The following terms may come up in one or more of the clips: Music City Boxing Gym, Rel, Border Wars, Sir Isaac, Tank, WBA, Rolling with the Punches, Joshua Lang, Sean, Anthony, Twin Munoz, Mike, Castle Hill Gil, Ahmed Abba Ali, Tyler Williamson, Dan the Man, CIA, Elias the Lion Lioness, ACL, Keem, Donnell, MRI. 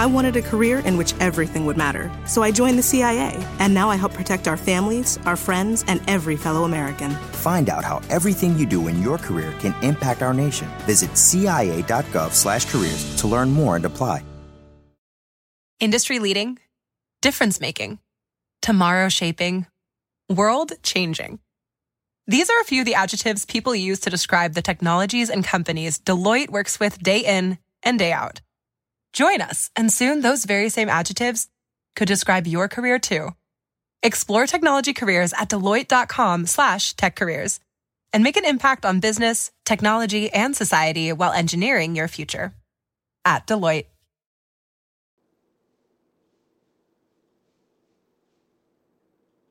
I wanted a career in which everything would matter. So I joined the CIA, and now I help protect our families, our friends, and every fellow American. Find out how everything you do in your career can impact our nation. Visit cia.gov/careers to learn more and apply. Industry leading, difference making, tomorrow shaping, world changing. These are a few of the adjectives people use to describe the technologies and companies Deloitte works with day in and day out. Join us, and soon those very same adjectives could describe your career too. Explore technology careers at Deloitte.com/techcareers and make an impact on business, technology, and society while engineering your future. At Deloitte.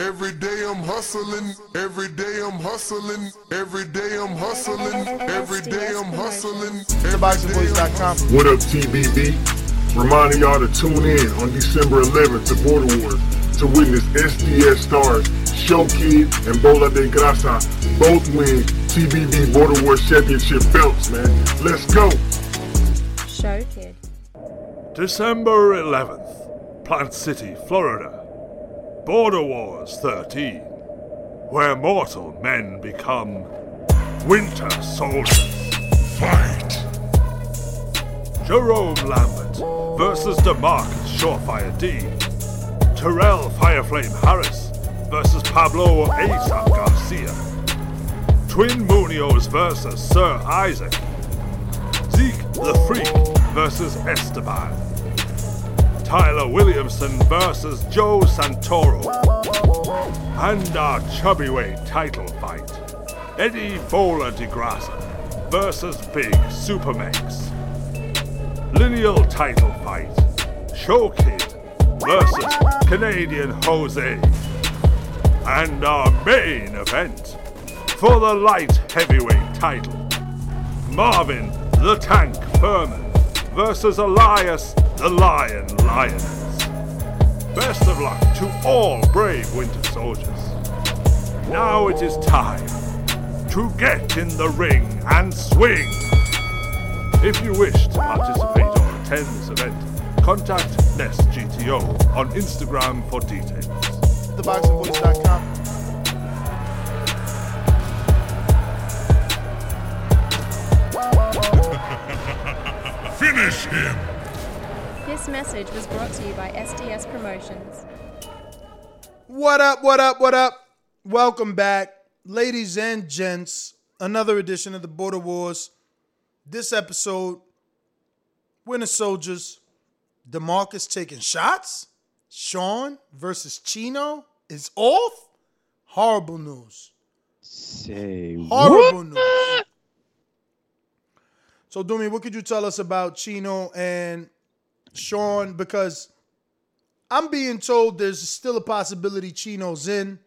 Every day I'm hustling. TheBoxingVoice.com. What up, TBB? Reminding y'all to tune in on December 11th to Border Wars to witness SDS stars Showkid and Bola de Grasa both win TBB Border Wars Championship belts, man. Let's go. Showkid. December 11th, Plant City, Florida. Border Wars 13, where mortal men become winter soldiers. Fight! Jerome Lambert versus DeMarcus Surefire D. Terrell Fireflame Harris versus Pablo ASAP Garcia. Twin Munoz versus Sir Isaac. Zeke the Freak versus Esteban. Tyler Williamson versus Joe Santoro. And our chubbyweight title fight. Eddie Bola de Grasa versus Big Supermax. Lineal title fight. Showkid versus Canadian Jose. And our main event for the light heavyweight title. Marvin the Tank Furman versus Elias the Lion Lioness. Best of luck to all brave winter soldiers. Now it is time to get in the ring and swing. If you wish to participate or attend this event, contact Ness GTO on Instagram for details. TheBoxingVoice.com. Finish him. This message was brought to you by SDS Promotions. What up? Welcome back, ladies and gents. Another edition of the Border Wars. This episode, Winter Soldiers, DeMarcus taking shots, Sean versus Chino is off. Horrible news. Say horrible what? News. So, Doomy, what could you tell us about Chino and Sean, because I'm being told there's still a possibility Chino's in.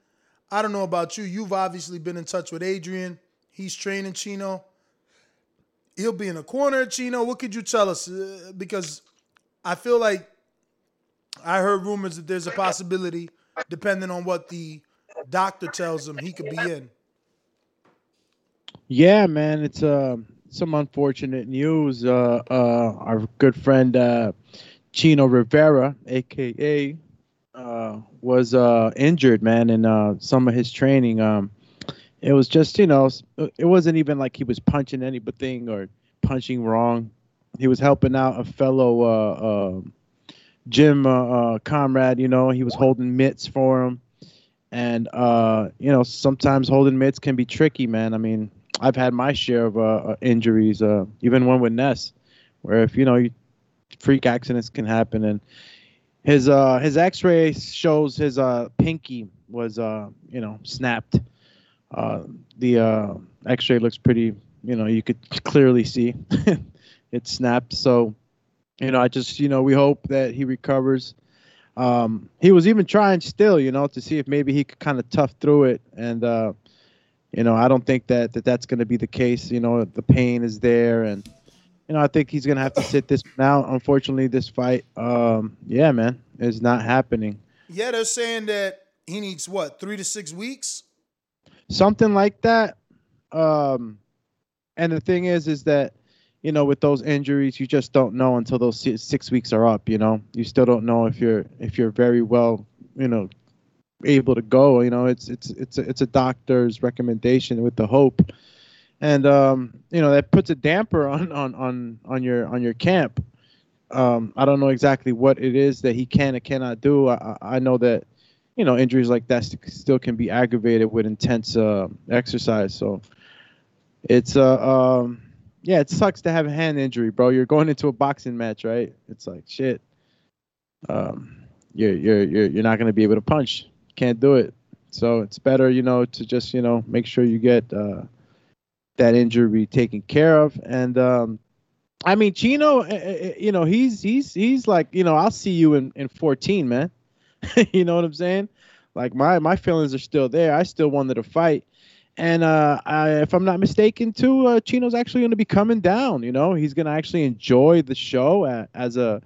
I don't know about you. You've obviously been in touch with Adrian. He's training Chino. He'll be in a corner, Chino. What could you tell us? Because I feel like I heard rumors that there's a possibility, depending on what the doctor tells him, he could be in. Yeah, man. It's some unfortunate news. Our good friend Chino Rivera, a.k.a. Was injured, man, in some of his training. It was just, it wasn't even like he was punching anything or punching wrong. He was helping out a fellow gym comrade, He was holding mitts for him. And, sometimes holding mitts can be tricky, man. I mean, I've had my share of injuries, even one with Ness, where if freak accidents can happen. And his X-ray shows his pinky was snapped. The X-ray looks pretty, you could clearly see it snapped. So, I just we hope that he recovers. He was even trying still, you know, to see if maybe he could kind of tough through it. And, you know, I don't think that's going to be the case. You know, the pain is there. And, you know, I think he's going to have to sit this now. Unfortunately, this fight, yeah, man, is not happening. Yeah, they're saying that he needs, what, 3 to 6 weeks? Something like that. And the thing is that, you know, with those injuries, you just don't know until those 6 weeks are up. You know, you still don't know if you're very well, you know, able to go. You know, it's a doctor's recommendation with the hope, and you know, that puts a damper on your camp. I don't know exactly what it is that he can and cannot do. I know that, you know, injuries like that still can be aggravated with intense exercise. So it's yeah, it sucks to have a hand injury, bro. You're going into a boxing match, right? It's like shit. You're not gonna be able to punch. Can't do it. So it's better, you know, to just, you know, make sure you get that injury taken care of. And I mean, Chino, you know, he's like, you know, I'll see you in 14, man. You know what I'm saying? Like my feelings are still there. I still wanted to fight. And if I'm not mistaken, too, Chino's actually going to be coming down. You know, he's going to actually enjoy the show as a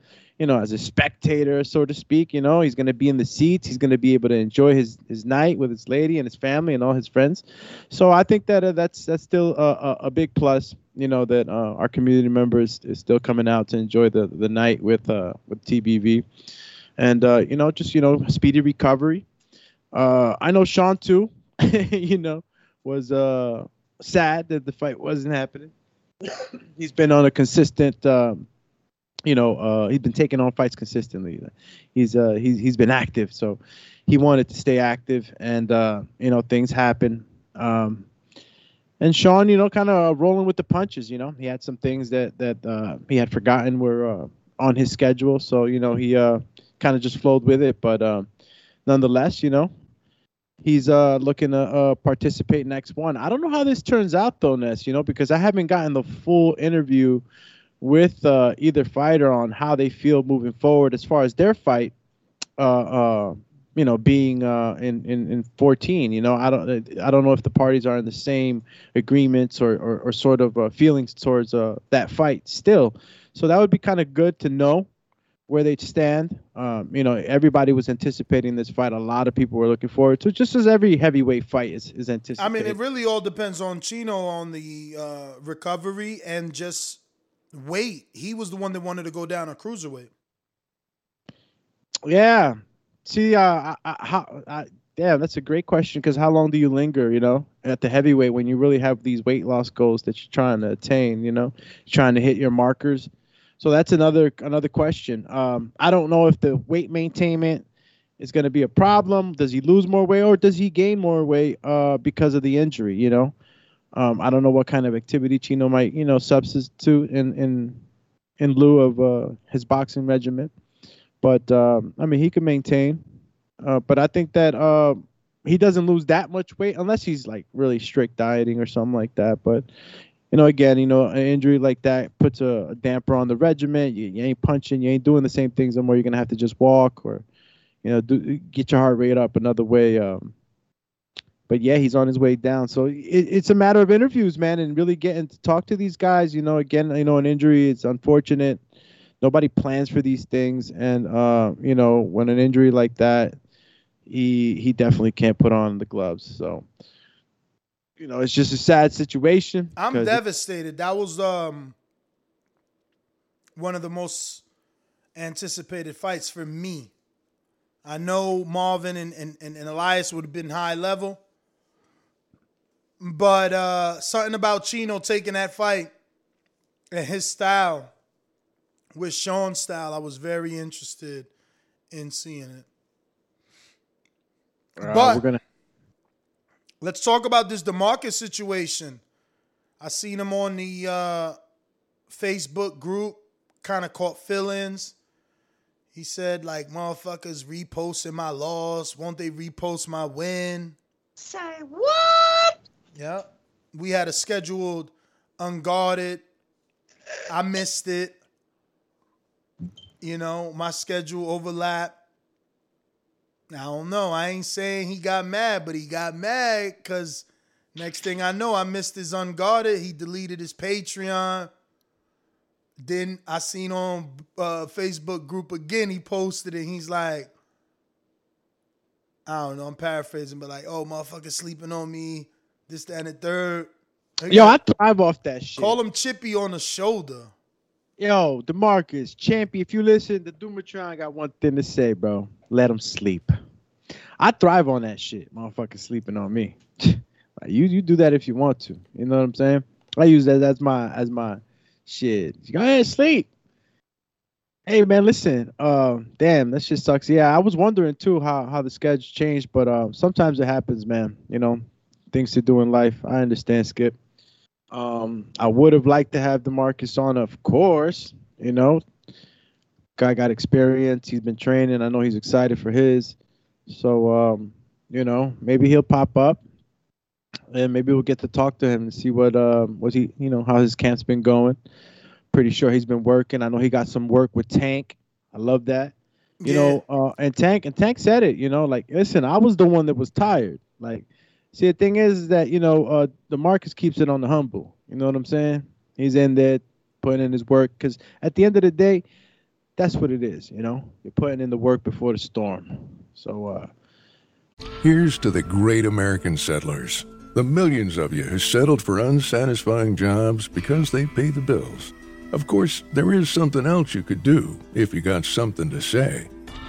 spectator, so to speak. You know, he's going to be in the seats. He's going to be able to enjoy his night with his lady and his family and all his friends. So I think that that's still a big plus. You know, that our community member is still coming out to enjoy the night with TBV, and you know, just, you know, speedy recovery. I know Sean too. You know, was sad that the fight wasn't happening. He's been on a consistent, he's been taking on fights consistently. He's been active, so he wanted to stay active, and you know, things happen. And Sean, you know, kind of rolling with the punches. You know, he had some things that he had forgotten were on his schedule, so you know, he kind of just flowed with it. But nonetheless, you know, he's looking to participate next one. I don't know how this turns out, though, Ness, you know, because I haven't gotten the full interview with either fighter on how they feel moving forward as far as their fight, you know, being in 14. You know, I don't know if the parties are in the same agreements or sort of feelings towards that fight still. So that would be kind of good to know where they'd stand. You know, everybody was anticipating this fight. A lot of people were looking forward to it, just as every heavyweight fight is anticipated. I mean, it really all depends on Chino, on the recovery and just weight. He was the one that wanted to go down a cruiserweight. Yeah. See, damn, that's a great question, because how long do you linger, you know, at the heavyweight when you really have these weight loss goals that you're trying to attain, you know, trying to hit your markers? So that's another question. I don't know if the weight maintainment is going to be a problem. Does he lose more weight, or does he gain more weight because of the injury? You know, I don't know what kind of activity Chino might, you know, substitute in lieu of his boxing regimen. But I mean, he can maintain. But I think that he doesn't lose that much weight unless he's like really strict dieting or something like that. But you know, again, you know, an injury like that puts a damper on the regimen. You ain't punching. You ain't doing the same things anymore. You're going to have to just walk, or, you know, get your heart rate up another way. But, yeah, he's on his way down. So it's a matter of interviews, man, and really getting to talk to these guys. You know, again, you know, an injury, it's unfortunate. Nobody plans for these things. And, you know, when an injury like that, he definitely can't put on the gloves. So, you know, it's just a sad situation. I'm devastated. That was one of the most anticipated fights for me. I know Marvin and Elias would have been high level. But something about Chino taking that fight and his style with Sean's style, I was very interested in seeing it. But we're going to... Let's talk about this DeMarcus situation. I seen him on the Facebook group, kind of caught feelings. He said, like, motherfuckers reposting my loss. Won't they repost my win? Say what? Yeah. We had a scheduled unguarded. I missed it. You know, my schedule overlapped. I don't know. I ain't saying he got mad, but he got mad because next thing I know, I missed his unguarded. He deleted his Patreon. Then I seen on Facebook group again, he posted it. And he's like, I don't know, I'm paraphrasing, but like, oh, motherfucker sleeping on me, this, that, and the third. Hey, yo, I thrive off that shit. Call him Chippy on the shoulder. Yo, DeMarcus, Champy, if you listen, the Doomatron got one thing to say, bro. Let him sleep. I thrive on that shit, motherfucker sleeping on me. Like, you do that if you want to. You know what I'm saying? I use that as my shit. Go ahead, sleep. Hey, man, listen. Damn, that shit sucks. Yeah, I was wondering, too, how the schedule changed, but sometimes it happens, man. You know, things to do in life. I understand, Skip. I would have liked to have DeMarcus on, of course. You know, guy got experience. He's been training. I know he's excited for his. So, you know, maybe he'll pop up. And maybe we'll get to talk to him and see how his camp's been going. Pretty sure he's been working. I know he got some work with Tank. I love that. And Tank said it, you know, like, listen, I was the one that was tired. Like, see, the thing is that, you know, DeMarcus keeps it on the humble. You know what I'm saying? He's in there putting in his work because at the end of the day, that's what it is, you know? You're putting in the work before the storm. So, here's to the great American settlers. The millions of you who settled for unsatisfying jobs because they pay the bills. Of course, there is something else you could do if you got something to say.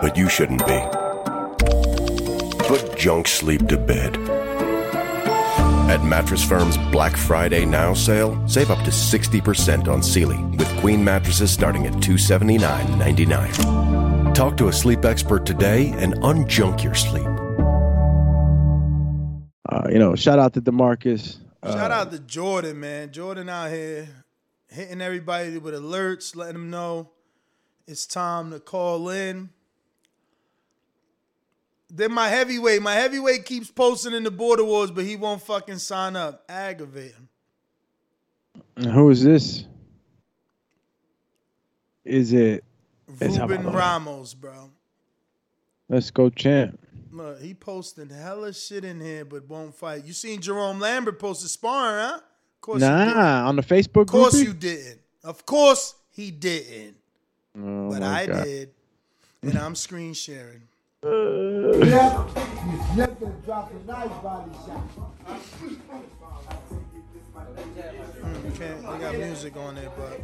but you shouldn't be. Put junk sleep to bed. At Mattress Firm's Black Friday Now sale, save up to 60% on Sealy with queen mattresses starting at $279.99. Talk to a sleep expert today and unjunk your sleep. You know, shout out to DeMarcus. Shout out to Jordan, man. Jordan out here. Hitting everybody with alerts, letting them know it's time to call in. Then my heavyweight keeps posting in the Border Wars, but he won't fucking sign up. Aggravate him. Who is this? Is it Ruben Ramos, bro? Let's go, champ. Look, he posting hella shit in here, but won't fight. You seen Jerome Lambert post a sparring, huh? Nah, on the Facebook group? Of course groupie? You didn't. Of course he didn't. Oh, but I God. Did. And I'm screen sharing. Left and dropped a nice body shot. Okay, we got music on there, but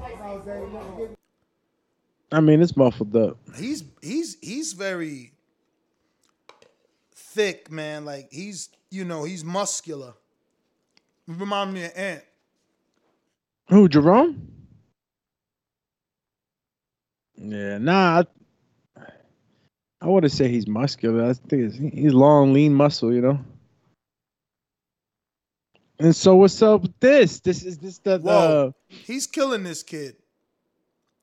I mean, it's muffled up. He's very thick, man. Like, he's, you know, he's muscular. Remind me of Ant. Who, Jerome? Yeah, nah. I wouldn't say he's muscular. I think he's long, lean muscle, you know. And so what's up with this? He's killing this kid.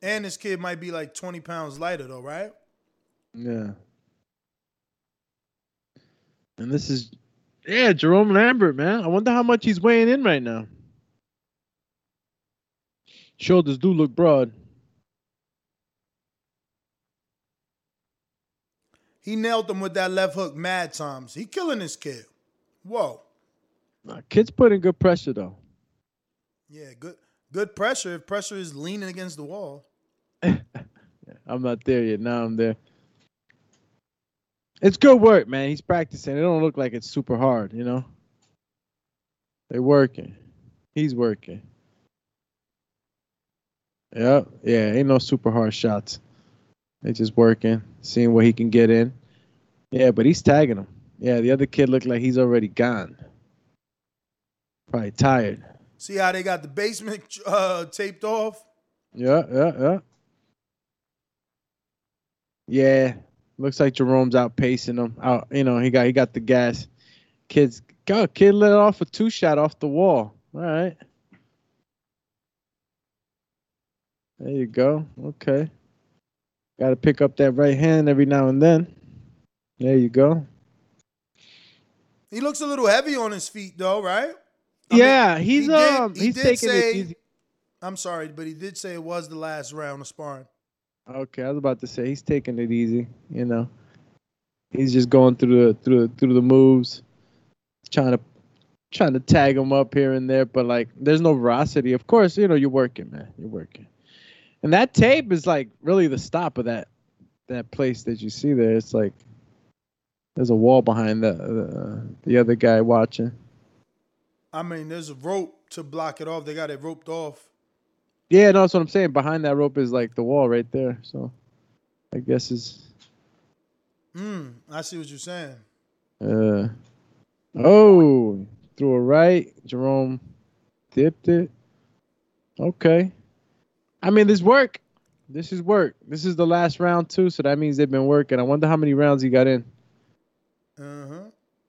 And this kid might be like 20 pounds lighter though, right? Yeah. And this is... Yeah, Jerome Lambert, man. I wonder how much he's weighing in right now. Shoulders do look broad. He nailed him with that left hook mad times. He killing this kid. Whoa. Nah, kid's putting good pressure, though. Yeah, good pressure. If pressure is leaning against the wall. I'm not there yet. Now I'm there. It's good work, man. He's practicing. It don't look like it's super hard, you know? They're working. He's working. Yep. Yeah, ain't no super hard shots. They're just working, seeing what he can get in. Yeah, but he's tagging him. Yeah, the other kid looked like he's already gone. Probably tired. See how they got the basement taped off? Yeah. Looks like Jerome's outpacing him. Out, you know, he got the gas. Kid let off a two-shot off the wall. All right. There you go. Okay. Got to pick up that right hand every now and then. There you go. He looks a little heavy on his feet, though, right? I mean, he's taking it easy. I'm sorry, but he did say it was the last round of sparring. Okay, I was about to say he's taking it easy. You know, he's just going through the moves, trying to tag him up here and there. But like, there's no veracity. Of course, you know, you're working, man. You're working, and that tape is like really the stop of that place that you see there. It's like there's a wall behind the other guy watching. I mean, there's a rope to block it off. They got it roped off. Yeah, no, that's what I'm saying. Behind that rope is like the wall right there. So I guess it's. I see what you're saying. Oh, threw a right. Jerome dipped it. Okay. I mean, this work. This is work. This is the last round, too. So that means they've been working. I wonder how many rounds he got in.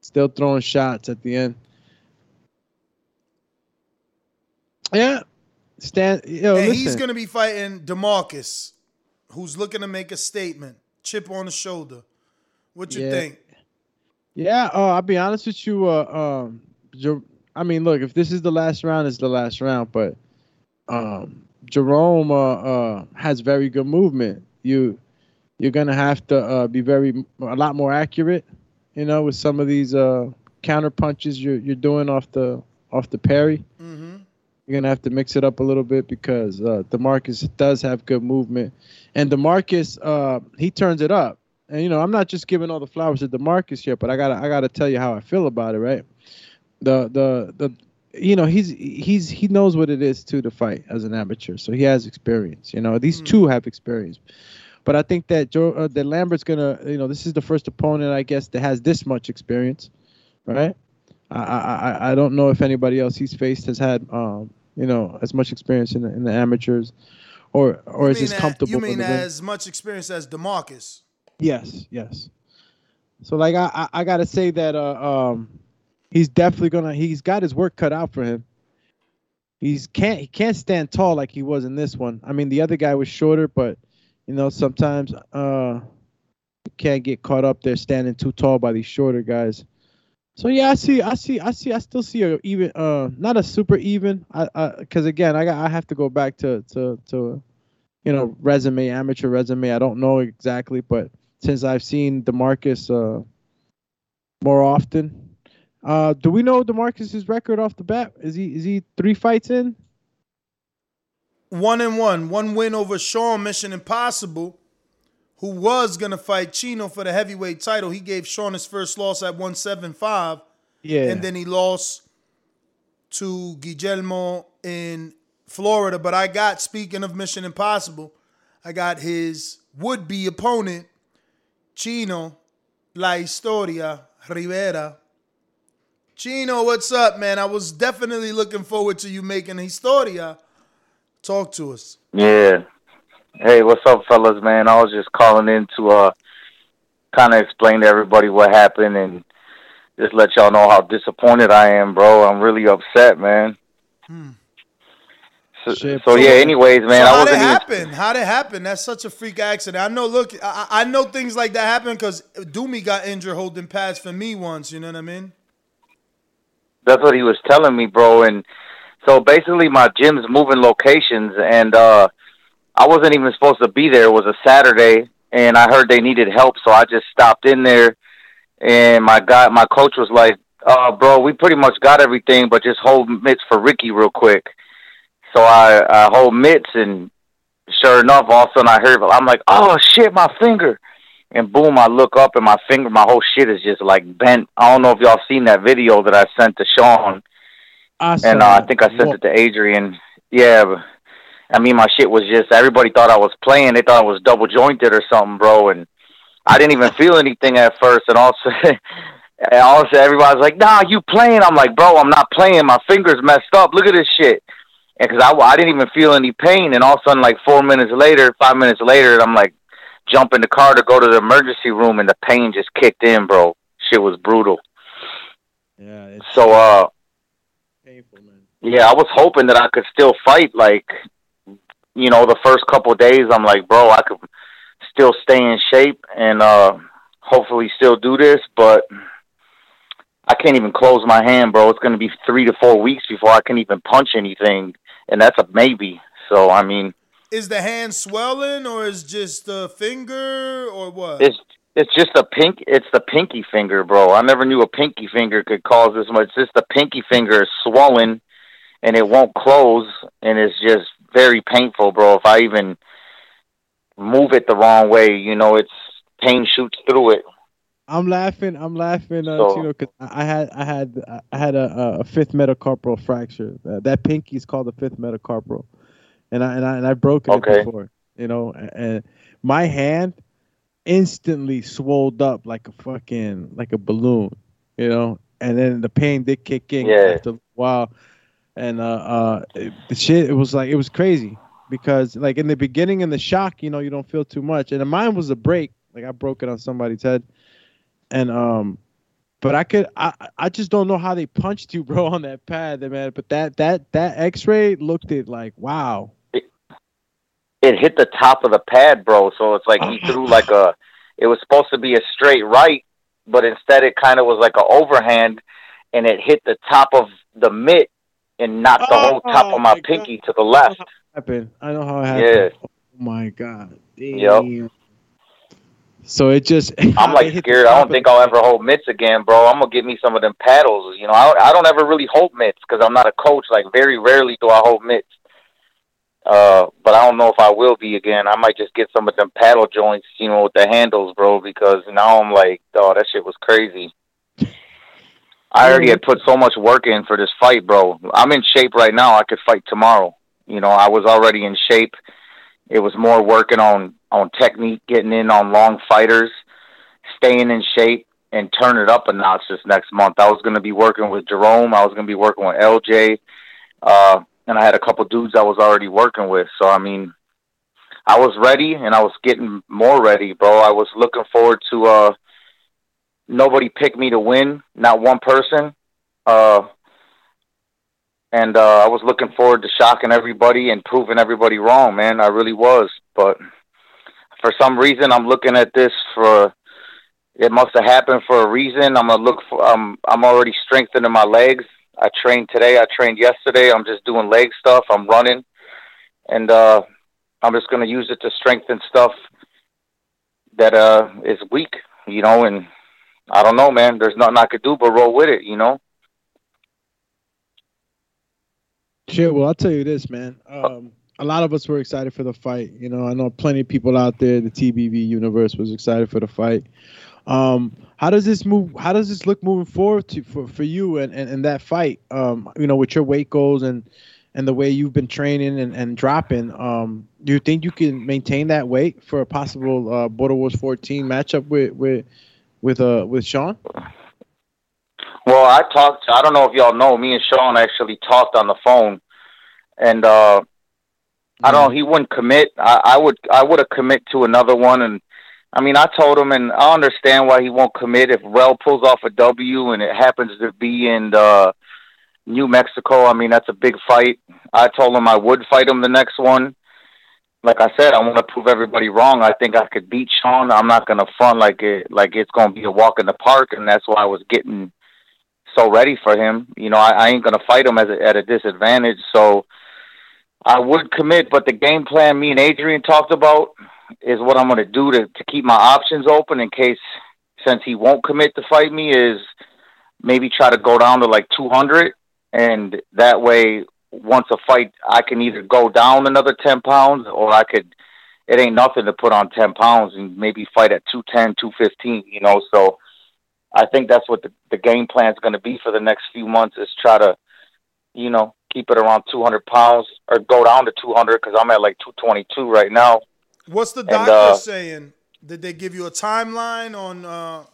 Still throwing shots at the end. Yeah. Listen. He's going to be fighting DeMarcus, who's looking to make a statement. Chip on the shoulder. What you think? Yeah, I'll be honest with you. I mean, look, if this is the last round, it's the last round. But Jerome has very good movement. You're going to have to be a lot more accurate, you know, with some of these counter punches you're doing off the parry. Mm-hmm. You're going to have to mix it up a little bit because DeMarcus does have good movement. And DeMarcus, he turns it up. And, you know, I'm not just giving all the flowers to DeMarcus yet, but I gotta tell you how I feel about it, right? You know, he knows what it is, too, to fight as an amateur. So he has experience. You know, these two have experience. But I think that that Lambert's going to, you know, this is the first opponent, I guess, that has this much experience, right? I don't know if anybody else he's faced has had you know, as much experience in the amateurs, or is as comfortable. You mean as much experience as DeMarcus? Yes. So like I gotta say that he's definitely gonna, he's got his work cut out for him. He can't stand tall like he was in this one. I mean, the other guy was shorter, but you know, sometimes you can't get caught up there standing too tall by these shorter guys. So yeah, I still see a even, not a super even. Because again, I have to go back to, you know, amateur resume. I don't know exactly, but since I've seen DeMarcus more often, do we know DeMarcus's record off the bat? Is he 3 fights in? 1-1, 1 win over Sean, Mission Impossible, who was going to fight Chino for the heavyweight title. He gave Sean his first loss at 175. Yeah. And then he lost to Guillermo in Florida. But I got, speaking of Mission Impossible, I got his would-be opponent, Chino La Historia Rivera. Chino, what's up, man? I was definitely looking forward to you making Historia talk to us. Yeah. Hey, what's up, fellas, man? I was just calling in to kind of explain to everybody what happened and just let y'all know how disappointed I am, bro. I'm really upset, man. So yeah, anyways, man. So how did it happen? How did it happen? That's such a freak accident. I know, look, I know things like that happen because Doomy got injured holding pads for me once, you know what I mean? That's what he was telling me, bro. And so basically my gym's moving locations and I wasn't even supposed to be there. It was a Saturday, and I heard they needed help, so I just stopped in there. And my coach was like, bro, we pretty much got everything, but just hold mitts for Ricky real quick. So I hold mitts, and sure enough, all of a sudden I heard, I'm like, oh, shit, my finger. And boom, I look up, and my whole shit is just, like, bent. I don't know if y'all seen that video that I sent to Sean. Awesome. And I think I sent it to Adrian. Yeah, but I mean, my shit was just, everybody thought I was playing. They thought I was double-jointed or something, bro. And I didn't even feel anything at first. And also everybody's like, nah, you playing. I'm like, bro, I'm not playing. My finger's messed up. Look at this shit. And because I didn't even feel any pain. And all of a sudden, like 5 minutes later, I'm like, jump in the car to go to the emergency room, and the pain just kicked in, bro. Shit was brutal. Yeah. It's so, painful, man. Yeah, I was hoping that I could still fight. Like, you know, the first couple of days, I'm like, bro, I could still stay in shape and hopefully still do this, but I can't even close my hand, bro. It's going to be 3 to 4 weeks before I can even punch anything, and that's a maybe. So, I mean, is the hand swelling, or is just the finger, or what? It's just a pink. It's the pinky finger, bro. I never knew a pinky finger could cause this much. Just the pinky finger is swollen, and it won't close, and it's just very painful, bro. If I even move it the wrong way, you know, it's pain shoots through it. I'm laughing, Chino, because I had a fifth metacarpal fracture. That pinky is called the fifth metacarpal, and I broke it before, you know. And my hand instantly swolled up like a balloon, you know. And then the pain did kick in after a while, and it was crazy because like in the beginning in the shock, you know, you don't feel too much, and mine was a break. Like I broke it on somebody's head. And but I just don't know how they punched you, bro, on that pad, man. But that X-ray looked it like wow. It hit the top of the pad, bro. So it's like he threw it was supposed to be a straight right, but instead it kind of was like an overhand, and it hit the top of the mitt and knocked the whole top of my pinky to the left. I know how it happened. Yeah. Oh my god. Damn. Yep. So it just... I'm like scared. I don't think I'll ever hold mitts again, bro. I'm going to get me some of them paddles. You know, I don't ever really hold mitts because I'm not a coach. Like, very rarely do I hold mitts. But I don't know if I will be again. I might just get some of them paddle joints, you know, with the handles, bro, because now I'm like, oh, that shit was crazy. I already had put so much work in for this fight, bro. I'm in shape right now. I could fight tomorrow. You know, I was already in shape. It was more working on technique, getting in on long fighters, staying in shape, and turn it up a notch this next month. I was going to be working with Jerome. I was going to be working with LJ. And I had a couple dudes I was already working with. So, I mean, I was ready, and I was getting more ready, bro. I was looking forward to nobody picked me to win, not one person. And I was looking forward to shocking everybody and proving everybody wrong, man. I really was. But for some reason, I'm looking at this for it must have happened for a reason. I'm gonna look for. I'm already strengthening my legs. I trained today. I trained yesterday. I'm just doing leg stuff. I'm running, and I'm just gonna use it to strengthen stuff that is weak, you know. And I don't know, man. There's nothing I could do but roll with it, you know. Shit, well, I'll tell you this, man. A lot of us were excited for the fight. You know, I know plenty of people out there, the TBV universe was excited for the fight. How does this look moving forward for you and that fight? You know, with your weight goals and the way you've been training and dropping, do you think you can maintain that weight for a possible Border Wars 14 matchup with Sean? Well, I don't know if y'all know, me and Sean actually talked on the phone, and I don't know, he wouldn't commit. I would have commit to another one, and I mean, I told him, and I understand why he won't commit if Rel pulls off a W and it happens to be in New Mexico. I mean, that's a big fight. I told him I would fight him the next one. Like I said, I want to prove everybody wrong. I think I could beat Sean. I'm not going to front like it's going to be a walk in the park, and that's why I was getting so ready for him. You know, I ain't going to fight him at a disadvantage. So I would commit, but the game plan me and Adrian talked about is what I'm going to do to keep my options open in case, since he won't commit to fight me, is maybe try to go down to like 200. And that way, once a fight, I can either go down another 10 pounds or it ain't nothing to put on 10 pounds and maybe fight at 210, 215, you know, so I think that's what the game plan is going to be for the next few months, is try to, you know, keep it around 200 pounds or go down to 200 because I'm at like 222 right now. What's the doctor saying? Did they give you a timeline on,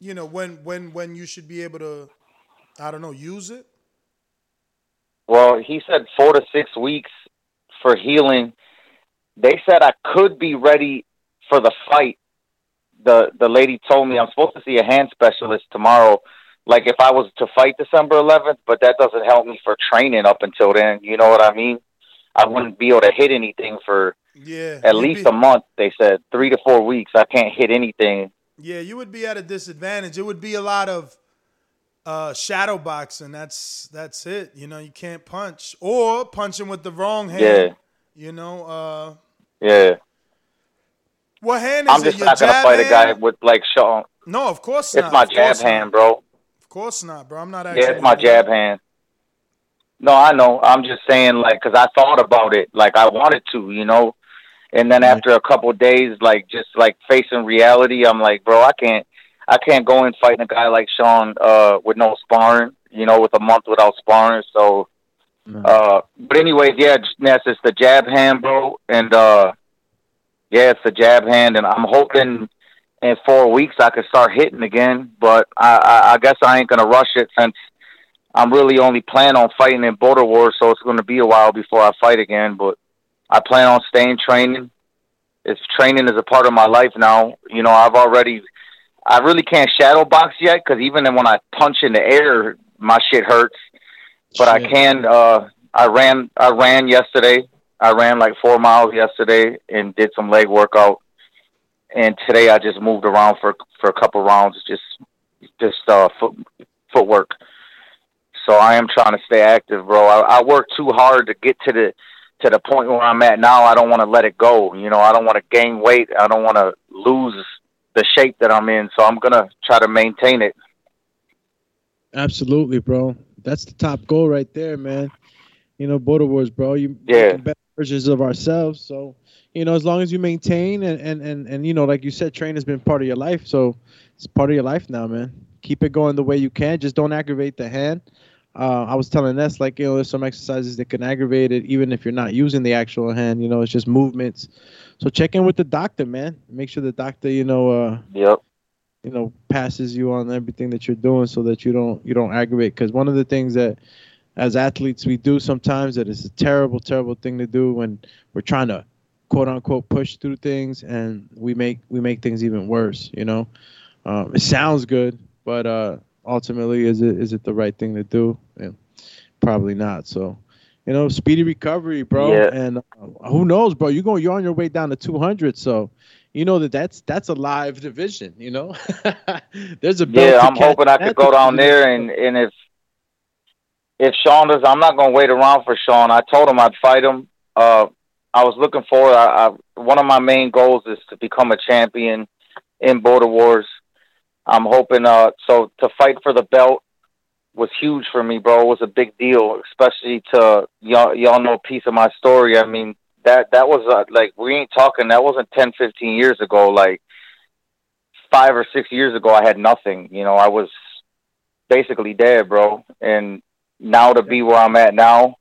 you know, when you should be able to, I don't know, use it? Well, he said 4 to 6 weeks for healing. They said I could be ready for the fight, the lady told me I'm supposed to see a hand specialist tomorrow, like if I was to fight December 11th, but that doesn't help me for training up until then. You know what I mean? I wouldn't be able to hit anything for at least a month. They said 3 to 4 weeks. I can't hit anything. Yeah, you would be at a disadvantage. It would be a lot of shadow boxing. That's it. You know, you can't punch or punching with the wrong hand. Yeah. You know. Yeah. What hand is it? I'm just not gonna fight a guy with like Sean. No, of course not. It's my jab hand, bro. Of course not, bro. I'm not actually. Yeah, it's my jab hand. No, I know. I'm just saying, like, because I thought about it. Like, I wanted to, you know. And then after a couple of days, like, just, like, facing reality, I'm like, bro, I can't go in fighting a guy like Sean with no sparring, you know, with a month without sparring. So, but anyways, yeah, Ness, it's the jab hand, bro. And, yeah, it's the jab hand. And I'm hoping in 4 weeks I could start hitting again. But I guess I ain't going to rush it since I'm really only planning on fighting in Border Wars, so it's going to be a while before I fight again. But I plan on staying training. It's training is a part of my life now. You know, I really can't shadow box yet because even when I punch in the air, my shit hurts. But I can. I ran yesterday. I ran like 4 miles yesterday and did some leg workout. And today I just moved around for a couple rounds, just footwork. So I am trying to stay active, bro. I work too hard to get to the point where I'm at now. I don't want to let it go. You know, I don't want to gain weight. I don't want to lose the shape that I'm in. So I'm going to try to maintain it. Absolutely, bro. That's the top goal right there, man. You know, Border Wars, bro. You're better versions of ourselves. So, you know, as long as you maintain and you know, like you said, training has been part of your life. So it's part of your life now, man. Keep it going the way you can. Just don't aggravate the hand. I was telling Ness, like, you know, there's some exercises that can aggravate it even if you're not using the actual hand. You know, it's just movements. So check in with the doctor, man. Make sure the doctor, you know, you know, passes you on everything that you're doing so that you don't aggravate. Because one of the things that as athletes we do sometimes that is a terrible, terrible thing to do when we're trying to quote unquote push through things and we make things even worse. You know, it sounds good, but ultimately, is it the right thing to do? Yeah, probably not. So, you know, speedy recovery, bro. Yeah. And who knows, bro? You're on your way down to 200. So, you know that's a live division. You know, there's a belt. Yeah, I'm hoping I could go down there, and if Sean does, I'm not gonna wait around for Sean. I told him I'd fight him. I was looking forward. One of my main goals is to become a champion in Border Wars. I'm hoping so to fight for the belt was huge for me, bro. It was a big deal, especially to y'all know a piece of my story. I mean, that was like we ain't talking. That wasn't 10, 15 years ago. Like 5 or 6 years ago, I had nothing. You know, I was basically dead, bro. And now to be where I'm at now,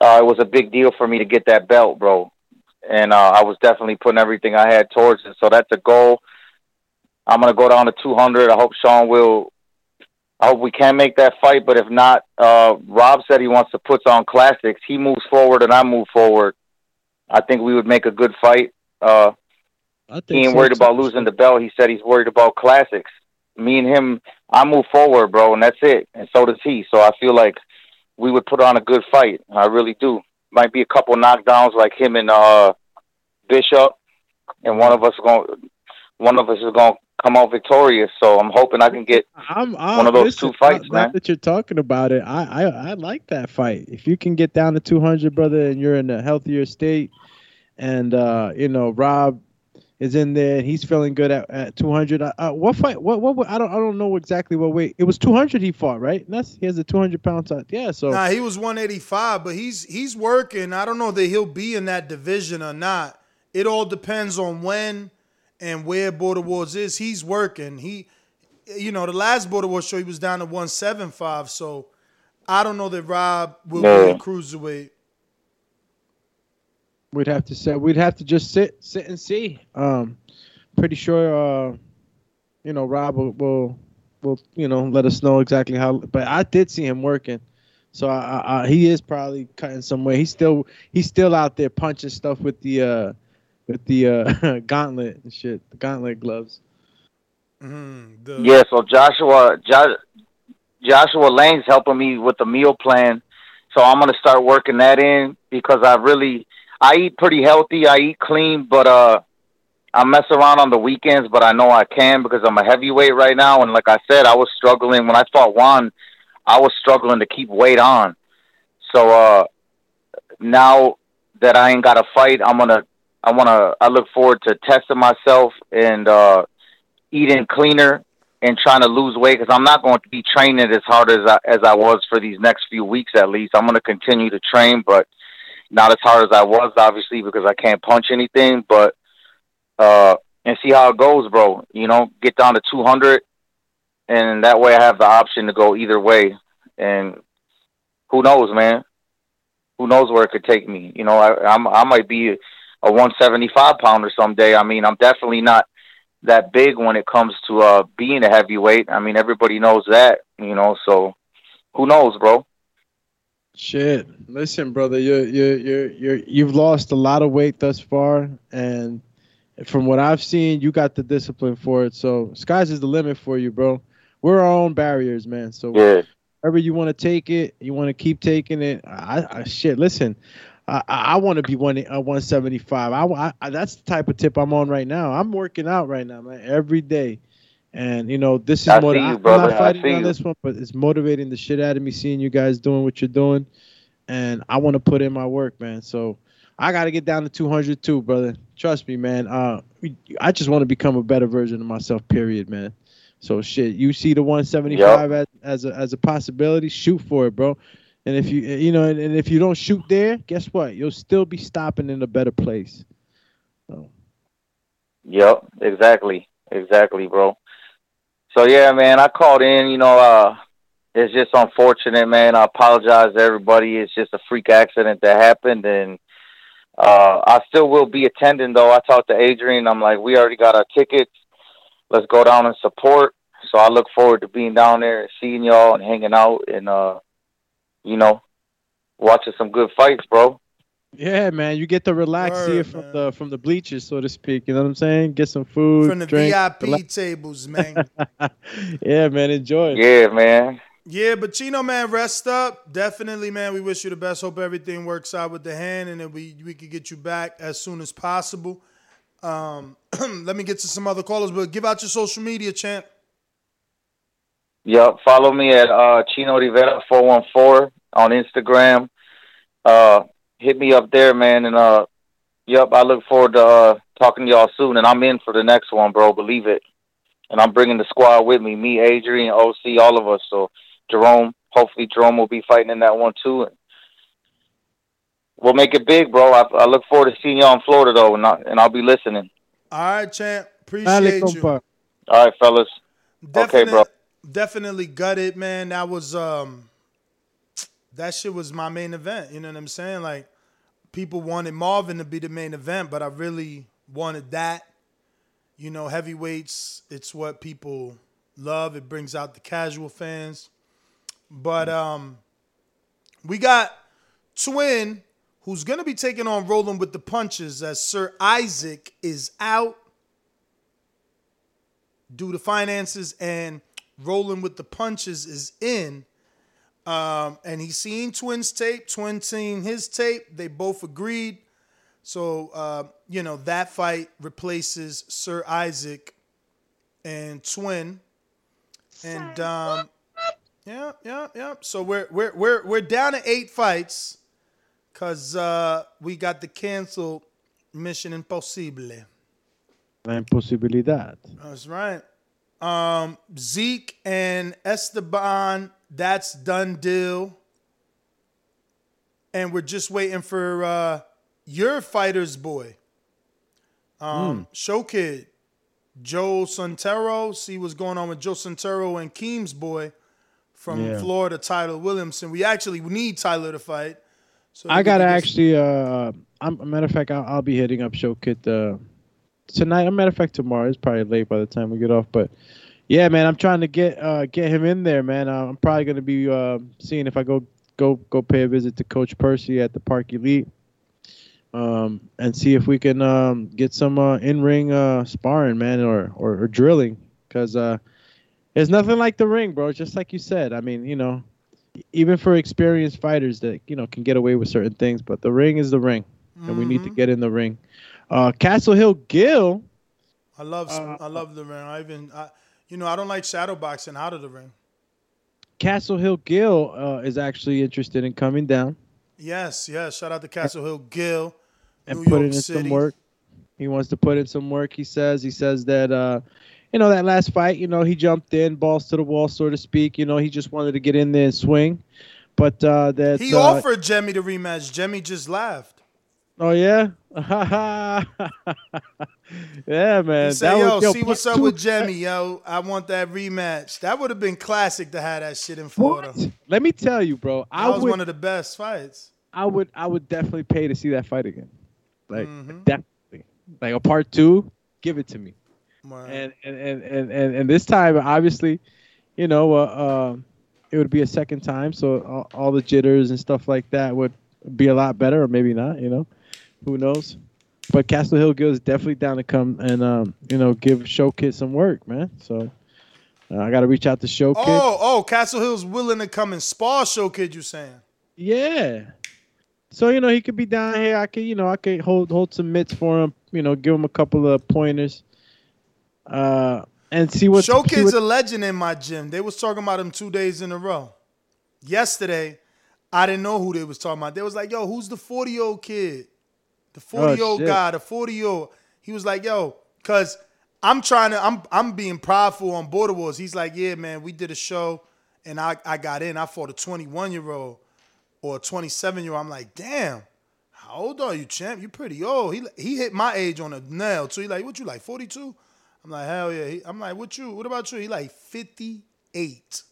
it was a big deal for me to get that belt, bro. And I was definitely putting everything I had towards it. So that's a goal. I'm going to go down to 200. I hope we can make that fight, but if not, Rob said he wants to put on classics. He moves forward and I move forward. I think we would make a good fight. He ain't worried about losing the belt. He said he's worried about classics. Me and him, I move forward, bro, and that's it. And so does he. So I feel like we would put on a good fight. I really do. Might be a couple knockdowns like him and Bishop, and one of us is going to come out victorious, so I'm hoping I can get one of those two fights, man. Now that you're talking about it, I like that fight. If you can get down to 200, brother, and you're in a healthier state, and you know Rob is in there and he's feeling good at 200. What fight? What? I don't know exactly what weight. It was 200 he fought, right? And he has a 200-pound title. Yeah, so he was 185, but he's working. I don't know that he'll be in that division or not. It all depends on when. And where Border Wars is, he's working. He, you know, the last Border Wars show, he was down to 175. So I don't know that Rob will be a cruiserweight. We'd have to just sit and see. Pretty sure, you know, Rob will, you know, let us know exactly how. But I did see him working. So he is probably cutting some weight. He's still out there punching stuff with the with the gauntlet and shit, the gauntlet gloves. Yeah, so Joshua Lang's helping me with the meal plan, so I'm gonna start working that in because I eat pretty healthy, I eat clean, but I mess around on the weekends, but I know I can because I'm a heavyweight right now. And like I said, I was struggling when I fought Juan. I was struggling to keep weight on. So now that I ain't got a fight, I look forward to testing myself and eating cleaner and trying to lose weight because I'm not going to be training as hard as I was for these next few weeks at least. I'm going to continue to train, but not as hard as I was, obviously, because I can't punch anything, but and see how it goes, bro. You know, get down to 200, and that way I have the option to go either way. And who knows, man? Who knows where it could take me? You know, I might be a 175 pounder someday. I mean, I'm definitely not that big when it comes to being a heavyweight. I mean, everybody knows that. You know, so who knows, bro? Shit, listen, brother, you've lost a lot of weight thus far, and from what I've seen, you got the discipline for it. So sky's is the limit for you, bro. We're our own barriers, man. So yeah. Wherever you want to take it, you want to keep taking it. I want to be 175. That's the type of tip I'm on right now. I'm working out right now, man, every day. And, you know, this is I'm not fighting on this one, but it's motivating the shit out of me seeing you guys doing what you're doing. And I want to put in my work, man. So I got to get down to 200 too, brother. Trust me, man. I just want to become a better version of myself, period, man. So, shit, you see the 175 as a possibility, shoot for it, bro. And if you don't shoot there, guess what? You'll still be stopping in a better place. So. Yep, exactly, bro. So, yeah, man, I called in, you know, it's just unfortunate, man. I apologize to everybody. It's just a freak accident that happened, and I still will be attending, though. I talked to Adrian. I'm like, we already got our tickets. Let's go down and support. So I look forward to being down there and seeing y'all and hanging out and, you know, watching some good fights, bro. Yeah, man. You get to relax here from the bleachers, so to speak. You know what I'm saying? Get some food, from the drink, VIP tables, man. Yeah, man. Enjoy. Yeah, man. Yeah, but Chino, man, rest up. Definitely, man, we wish you the best. Hope everything works out with the hand and that we can get you back as soon as possible. Let me get to some other callers, but give out your social media, champ. Yep, follow me at Chino Rivera 414 on Instagram. Hit me up there, man, and I look forward to talking to y'all soon, and I'm in for the next one, bro, believe it. And I'm bringing the squad with me, Adrian, OC, all of us, so Jerome. Hopefully, Jerome will be fighting in that one too. We'll make it big, bro. I look forward to seeing y'all in Florida, though, and I'll be listening. All right, champ. Appreciate you. All right, fellas. Okay, bro. Definitely gutted, man. That was that shit was my main event. You know what I'm saying? Like, people wanted Marvin to be the main event, but I really wanted that. You know, heavyweights. It's what people love. It brings out the casual fans. But we got Twin, who's going to be taking on Rolling with the Punches as Sir Isaac is out due to finances, and Rolling with the Punches is in. And he's seen Twin's tape, Twin seen his tape. They both agreed. So, you know, that fight replaces Sir Isaac and Twin. And, yeah. So we're down to 8 fights. Because we got the canceled Mission Impossible. La Imposibilidad. That's right. Zeke and Esteban, that's done deal. And we're just waiting for your fighter's boy. Showkid, Joe Santoro. See what's going on with Joe Santoro and Keem's boy from Florida, Tyler Williamson. We actually need Tyler to fight. So I gotta actually. I'll be hitting up Showkid tonight. A matter of fact, tomorrow. It's probably late by the time we get off, but yeah, man, I'm trying to get him in there, man. I'm probably gonna be seeing if I go pay a visit to Coach Percy at the Park Elite. and see if we can get some in-ring sparring, man, or drilling, because there's nothing like the ring, bro. Just like you said, I mean, you know, even for experienced fighters that, you know, can get away with certain things, but the ring is the ring, and we need to get in the ring. Castle Hill Gil. I love the ring. I don't like shadow boxing out of the ring. Castle Hill Gil is actually interested in coming down. Yes. Shout out to Castle Hill Gil, and put in some work. He wants to put in some work. He says that, that last fight, he jumped in, balls to the wall, so to speak. He just wanted to get in there and swing, but that he offered Jemmy the rematch. Jemmy just laughed. Oh yeah, yeah, man. Say, yo, see what's up with Jemmy, yo. I want that rematch. That would have been classic to have that shit in Florida. What? Let me tell you, bro. That was one of the best fights. I would definitely pay to see that fight again. Like definitely, like a part two. Give it to me. Wow. And this time, obviously, it would be a second time, so all the jitters and stuff like that would be a lot better, or maybe not. Who knows? But Castle Hill Gil is definitely down to come and, give Showkid some work, man. So I got to reach out to Showkid. Oh, Castle Hill's willing to come and spar Showkid, you saying? Yeah. So, he could be down here. I could, I could hold some mitts for him, give him a couple of pointers. And see what... Showkid's a legend in my gym. They was talking about him 2 days in a row. Yesterday, I didn't know who they was talking about. They was like, yo, who's the 40-year-old kid? The 40-year-old guy, the 40-year-old, he was like, yo, because I'm being prideful on Border Wars. He's like, yeah, man, we did a show, and I got in. I fought a 21-year-old or a 27-year-old. I'm like, damn, how old are you, champ? You pretty old. He hit my age on a nail, too. He like, what you like, 42? I'm like, hell yeah. I'm like, what about you? He like, 58.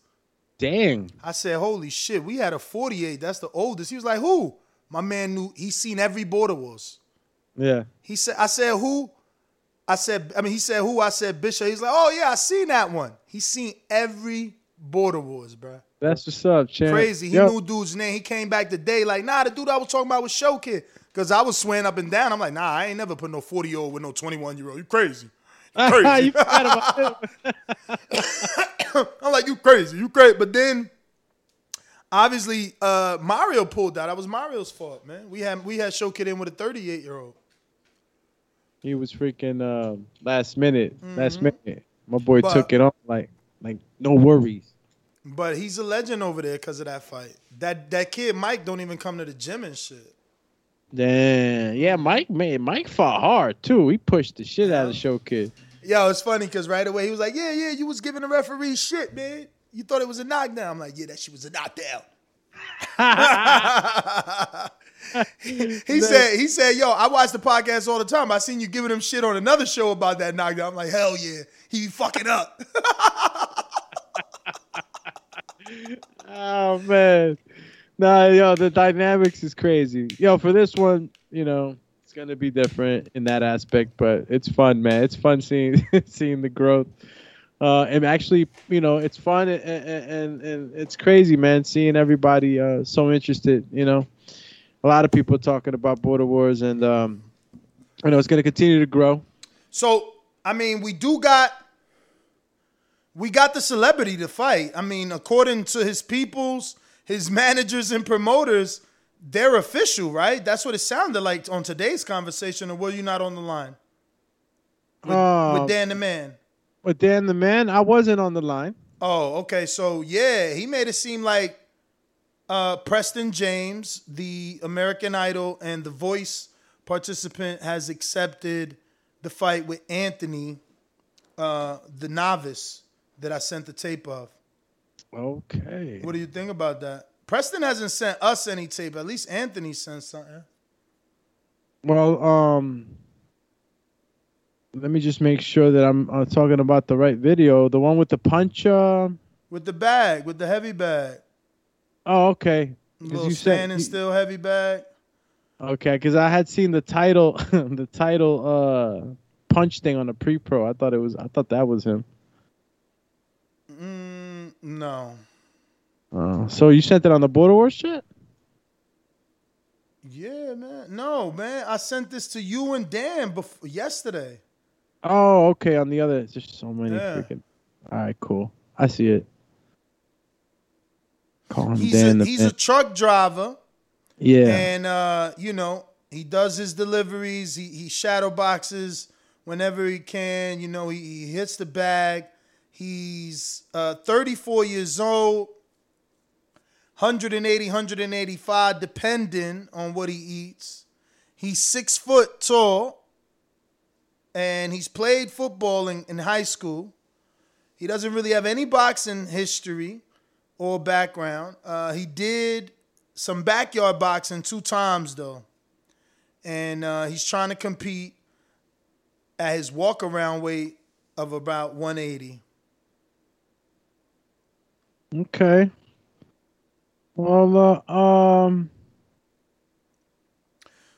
Dang. I said, holy shit, we had a 48. That's the oldest. He was like, who? My man knew, he's seen every Border Wars. Yeah. He said, he said, who? I said, Bishop. He's like, oh, yeah, I seen that one. He's seen every Border Wars, bro. That's what's up, champ. Crazy. He knew dude's name. He came back today like, nah, the dude I was talking about was Showkid. Because I was swearing up and down. I'm like, nah, I ain't never put no 40-year-old with no 21-year-old. You crazy. You crazy. You forgot about it. I'm like, you crazy. But then... obviously, Mario pulled out. That was Mario's fault, man. We had Showkid in with a 38-year-old. He was freaking last minute. My boy took it on like no worries. But he's a legend over there because of that fight. That kid Mike don't even come to the gym and shit. Damn, yeah, Mike fought hard too. He pushed the shit out of Showkid. Yo, it's funny because right away he was like, yeah, you was giving the referee shit, man. You thought it was a knockdown. I'm like, yeah, that shit was a knockdown. He said, yo, I watch the podcast all the time. I seen you giving him shit on another show about that knockdown. I'm like, hell yeah. He be fucking up. Oh, man. Nah, yo, the dynamics is crazy. Yo, for this one, it's going to be different in that aspect, but it's fun, man. It's fun seeing the growth. And actually, it's fun and it's crazy, man, seeing everybody so interested, A lot of people talking about Border Wars and, it's going to continue to grow. So, I mean, we got the celebrity to fight. I mean, according to his peoples, his managers and promoters, they're official, right? That's what it sounded like on today's conversation, or were you not on the line? With Dan the Man. But Dan the Man, I wasn't on the line. Oh, okay. So, yeah, he made it seem like Preston James, the American Idol and The Voice participant, has accepted the fight with Anthony, the novice that I sent the tape of. Okay. What do you think about that? Preston hasn't sent us any tape. At least Anthony sent something. Well, let me just make sure that I'm talking about the right video. The one with the punch. With the bag, with the heavy bag. Oh, okay. Little standing still heavy bag. Okay, because I had seen the title, punch thing on the pre-pro. I thought that was him. No. So you sent it on the Border Wars shit? Yeah, man. No, man. I sent this to you and Dan yesterday. Oh, okay. On the other, it's just so many freaking. All right, cool. I see it. Call him Dan. He's a truck driver. Yeah. And, you know, he does his deliveries. He shadow boxes whenever he can. You know, he hits the bag. He's 34 years old, 180, 185, depending on what he eats. He's 6 foot tall, and he's played football in high school. He doesn't really have any boxing history or background. He did some backyard boxing 2 times, though. And he's trying to compete at his walk-around weight of about 180. Okay. Well,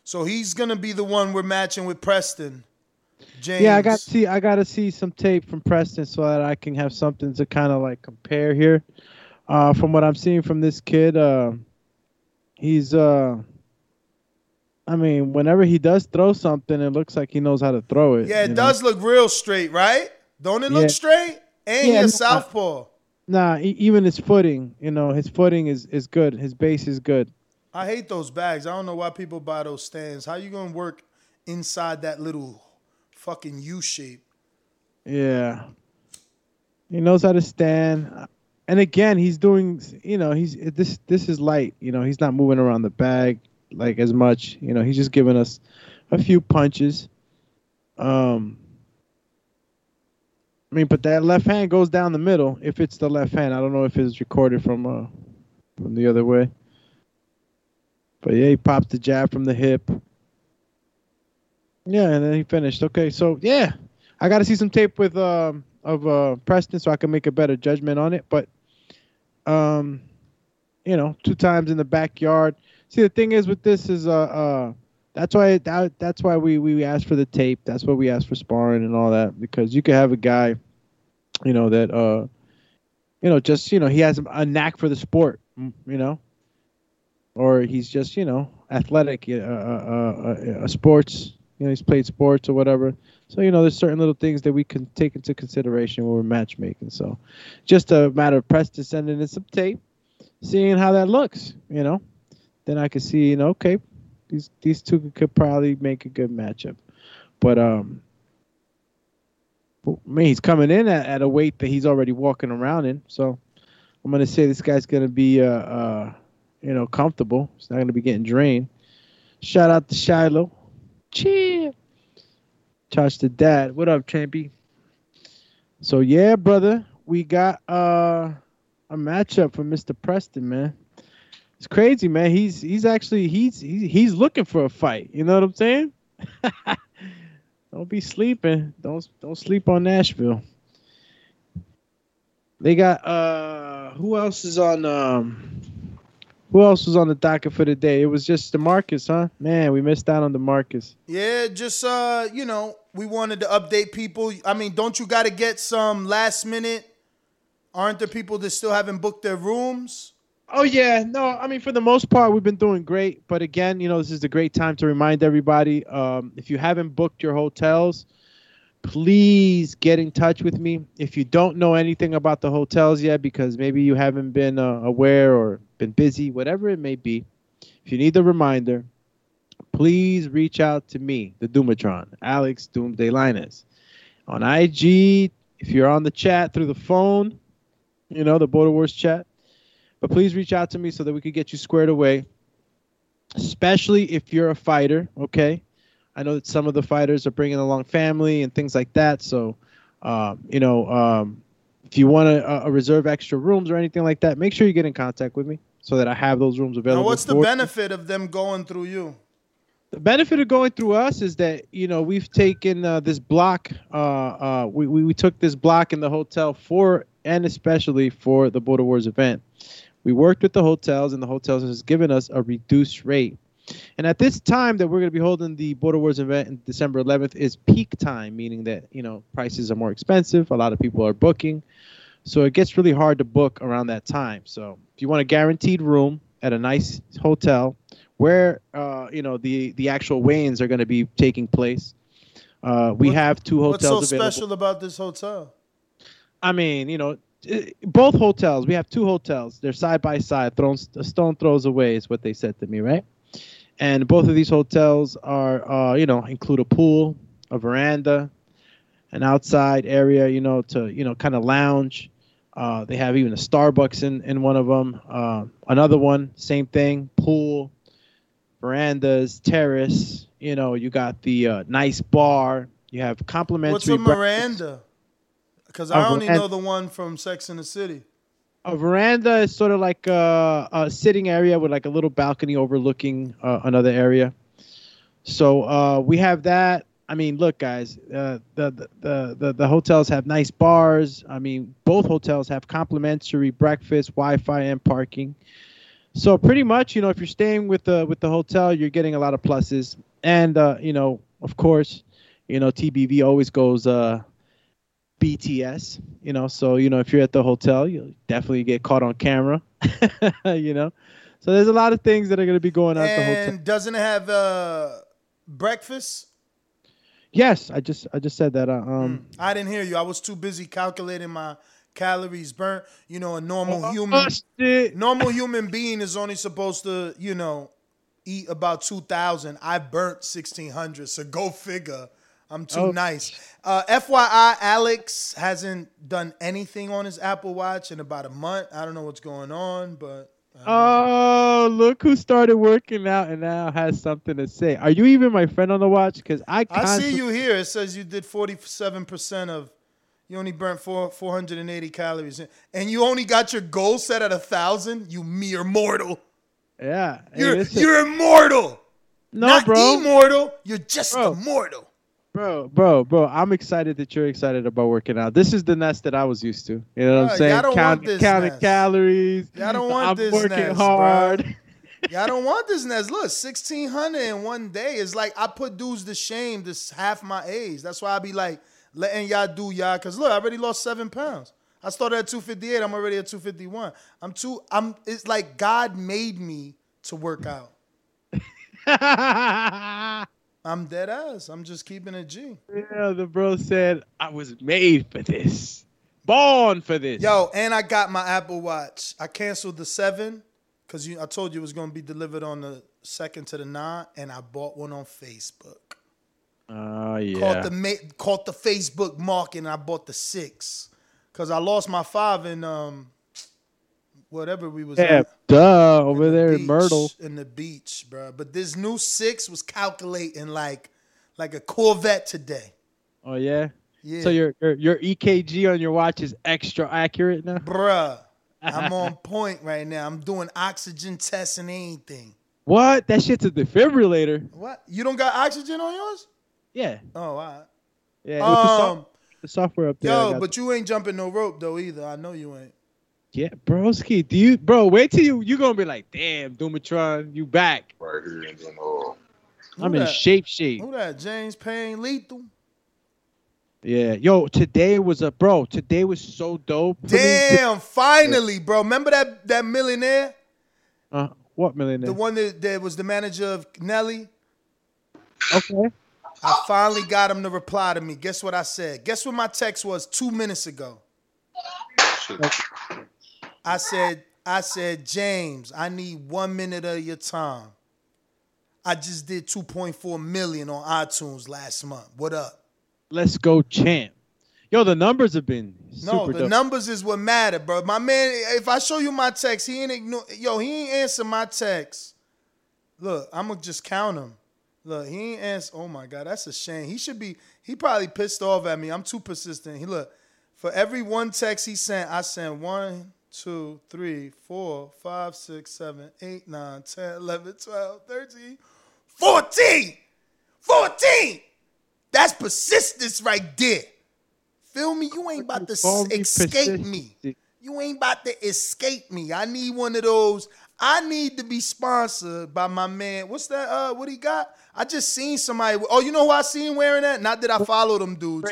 So he's gonna be the one we're matching with Preston James. Yeah, I gotta see some tape from Preston so that I can have something to kind of like compare here. From what I'm seeing from this kid, he's I mean, whenever he does throw something, it looks like he knows how to throw it. Yeah, it does look real straight, right? Don't it look straight? And he's a southpaw. Nah, even his footing, you know, his footing is good. His base is good. I hate those bags. I don't know why people buy those stands. How you going to work inside that little fucking U shape? Yeah. He knows how to stand. And again, he's doing, you know, he's this is light. You know, he's not moving around the bag like as much. You know, he's just giving us a few punches. I mean, but that left hand goes down the middle. If it's the left hand, I don't know if it's recorded from the other way. But yeah, he pops the jab from the hip. Yeah, and then he finished. Okay, so yeah, I got to see some tape with Preston so I can make a better judgment on it. But you know, 2 times in the backyard. See, the thing is with this is that's why we asked for the tape. That's why we asked for sparring and all that, because you could have a guy, you know, that you know, just, you know, he has a knack for the sport, you know, or he's just, you know, athletic, sports, you know, he's played sports or whatever. So, you know, there's certain little things that we can take into consideration when we're matchmaking. So, just a matter of Preston sending in some tape, seeing how that looks, you know. Then I could see, you know, okay, these two could probably make a good matchup. But, I mean, he's coming in at a weight that he's already walking around in. So I'm going to say this guy's going to be, you know, comfortable. He's not going to be getting drained. Shout out to Shiloh. Cheer. Charge to dad. What up, Champy? So, yeah, brother, we got a matchup for Mr. Preston, man. It's crazy, man. He's actually looking for a fight. You know what I'm saying? Don't be sleeping. Don't sleep on Nashville. They got who else was on the docket for the day? It was just DeMarcus, huh? Man, we missed out on DeMarcus. Yeah, just you know, we wanted to update people. I mean, don't you got to get some last minute? Aren't there people that still haven't booked their rooms? Oh, yeah. No, I mean, for the most part, we've been doing great. But again, you know, this is a great time to remind everybody, if you haven't booked your hotels, please get in touch with me. If you don't know anything about the hotels yet, because maybe you haven't been aware or been busy, whatever it may be, if you need a reminder, please reach out to me, the Doomatron, Alex Doomsday Linus. On IG, if you're on the chat through the phone, you know, the Border Wars chat. But please reach out to me so that we could get you squared away, especially if you're a fighter, okay? I know that some of the fighters are bringing along family and things like that. So, you know, if you want to reserve extra rooms or anything like that, make sure you get in contact with me so that I have those rooms available. Now, what's the benefit of them going through you? The benefit of going through us is that, you know, we've taken this block. We took this block in the hotel for, and especially for, the Border Wars event. We worked with the hotels, and the hotels has given us a reduced rate. And at this time that we're going to be holding the Border Wars event on December 11th is peak time, meaning that, you know, prices are more expensive. A lot of people are booking. So it gets really hard to book around that time. So if you want a guaranteed room at a nice hotel where the actual weigh-ins are going to be taking place. We have two hotels available. What's so special about this hotel? I mean, both hotels. We have two hotels. They're side by side. Stone throws away is what they said to me, right? And both of these hotels are, include a pool, a veranda, an outside area, to kind of lounge. They have even a Starbucks in one of them. Another one, same thing, pool, verandas, terrace. You got the nice bar. You have complimentary. What's a veranda? Because I only know the one from Sex and the City. A veranda is sort of like a sitting area with like a little balcony overlooking another area. So we have that. I mean, look, guys, the hotels have nice bars. I mean, both hotels have complimentary breakfast, Wi-Fi, and parking. So pretty much, if you're staying with the hotel, you're getting a lot of pluses. And of course, TBV always goes BTS. So if you're at the hotel, you'll definitely get caught on camera. So there's a lot of things that are going to be going on at the hotel. And doesn't it have breakfast? Yes, I just said that. I didn't hear you. I was too busy calculating my calories burnt. A normal human being is only supposed to, eat about 2,000. I burnt 1,600, so go figure. I'm too nice. FYI, Alex hasn't done anything on his Apple Watch in about a month. I don't know what's going on, but... look who started working out and now has something to say. Are you even my friend on the watch? Because I see you here. It says you did 47% of... You only burnt 480 calories. And you only got your goal set at 1,000? You mere mortal. Yeah. You're immortal. No, not bro. Not immortal. You're just immortal. Bro, I'm excited that you're excited about working out. This is the Ness that I was used to. You know what I'm saying? Counting calories. Y'all don't want this Ness. I'm working hard. Y'all don't want this Ness. Look, 1,600 in one day is like I put dudes to shame. This half my age. That's why I be like letting y'all do y'all. Because look, I already lost 7 pounds. I started at 258. I'm already at 251. It's like God made me to work out. I'm dead ass. I'm just keeping it G. Yeah, the bro said, I was made for this. Born for this. Yo, and I got my Apple Watch. I canceled the 7 because I told you it was going to be delivered on the 2nd to the 9th, and I bought one on Facebook. Oh, yeah. Caught the Facebook market, and I bought the 6 because I lost my 5 in whatever we was at. Duh, over there in Myrtle. In the beach, bro. But this new 6 was calculating like a Corvette today. Oh, yeah? Yeah. So your EKG on your watch is extra accurate now? Bruh, I'm on point right now. I'm doing oxygen tests and anything. What? That shit's a defibrillator. What? You don't got oxygen on yours? Yeah. Oh, all right. Yeah, the software up there. Yo, but you ain't jumping no rope, though, either. I know you ain't. Yeah, broski, wait till you're going to be like, damn, Doomatron, you back. Right here in Donnell. I'm in shape. Who that, James Payne Lethal? Yeah, yo, today was so dope. Damn, finally, bro. Remember that millionaire? What millionaire? The one that was the manager of Nelly? Okay. I finally got him to reply to me. Guess what I said? Guess what my text was 2 minutes ago? Okay. I said, James, I need 1 minute of your time. I just did 2.4 million on iTunes last month. What up? Let's go, champ. Yo, the numbers have been super dope. Numbers is what matter, bro. My man, if I show you my text, he ain't answer my text. Look, I'm going to just count him. Look, he ain't answer. Oh, my God, that's a shame. He probably pissed off at me. I'm too persistent. For every one text he sent, I sent 1, 2, 3, 4, 5, 6, 7, 8, 9, 10, 11, 12, 13, 14! 14! That's persistence right there. Feel me? You ain't about to escape me. You ain't about to escape me. I need one of those. I need to be sponsored by my man. What's that? What he got? I just seen somebody. Oh, you know who I seen wearing that? Not that I follow them dudes.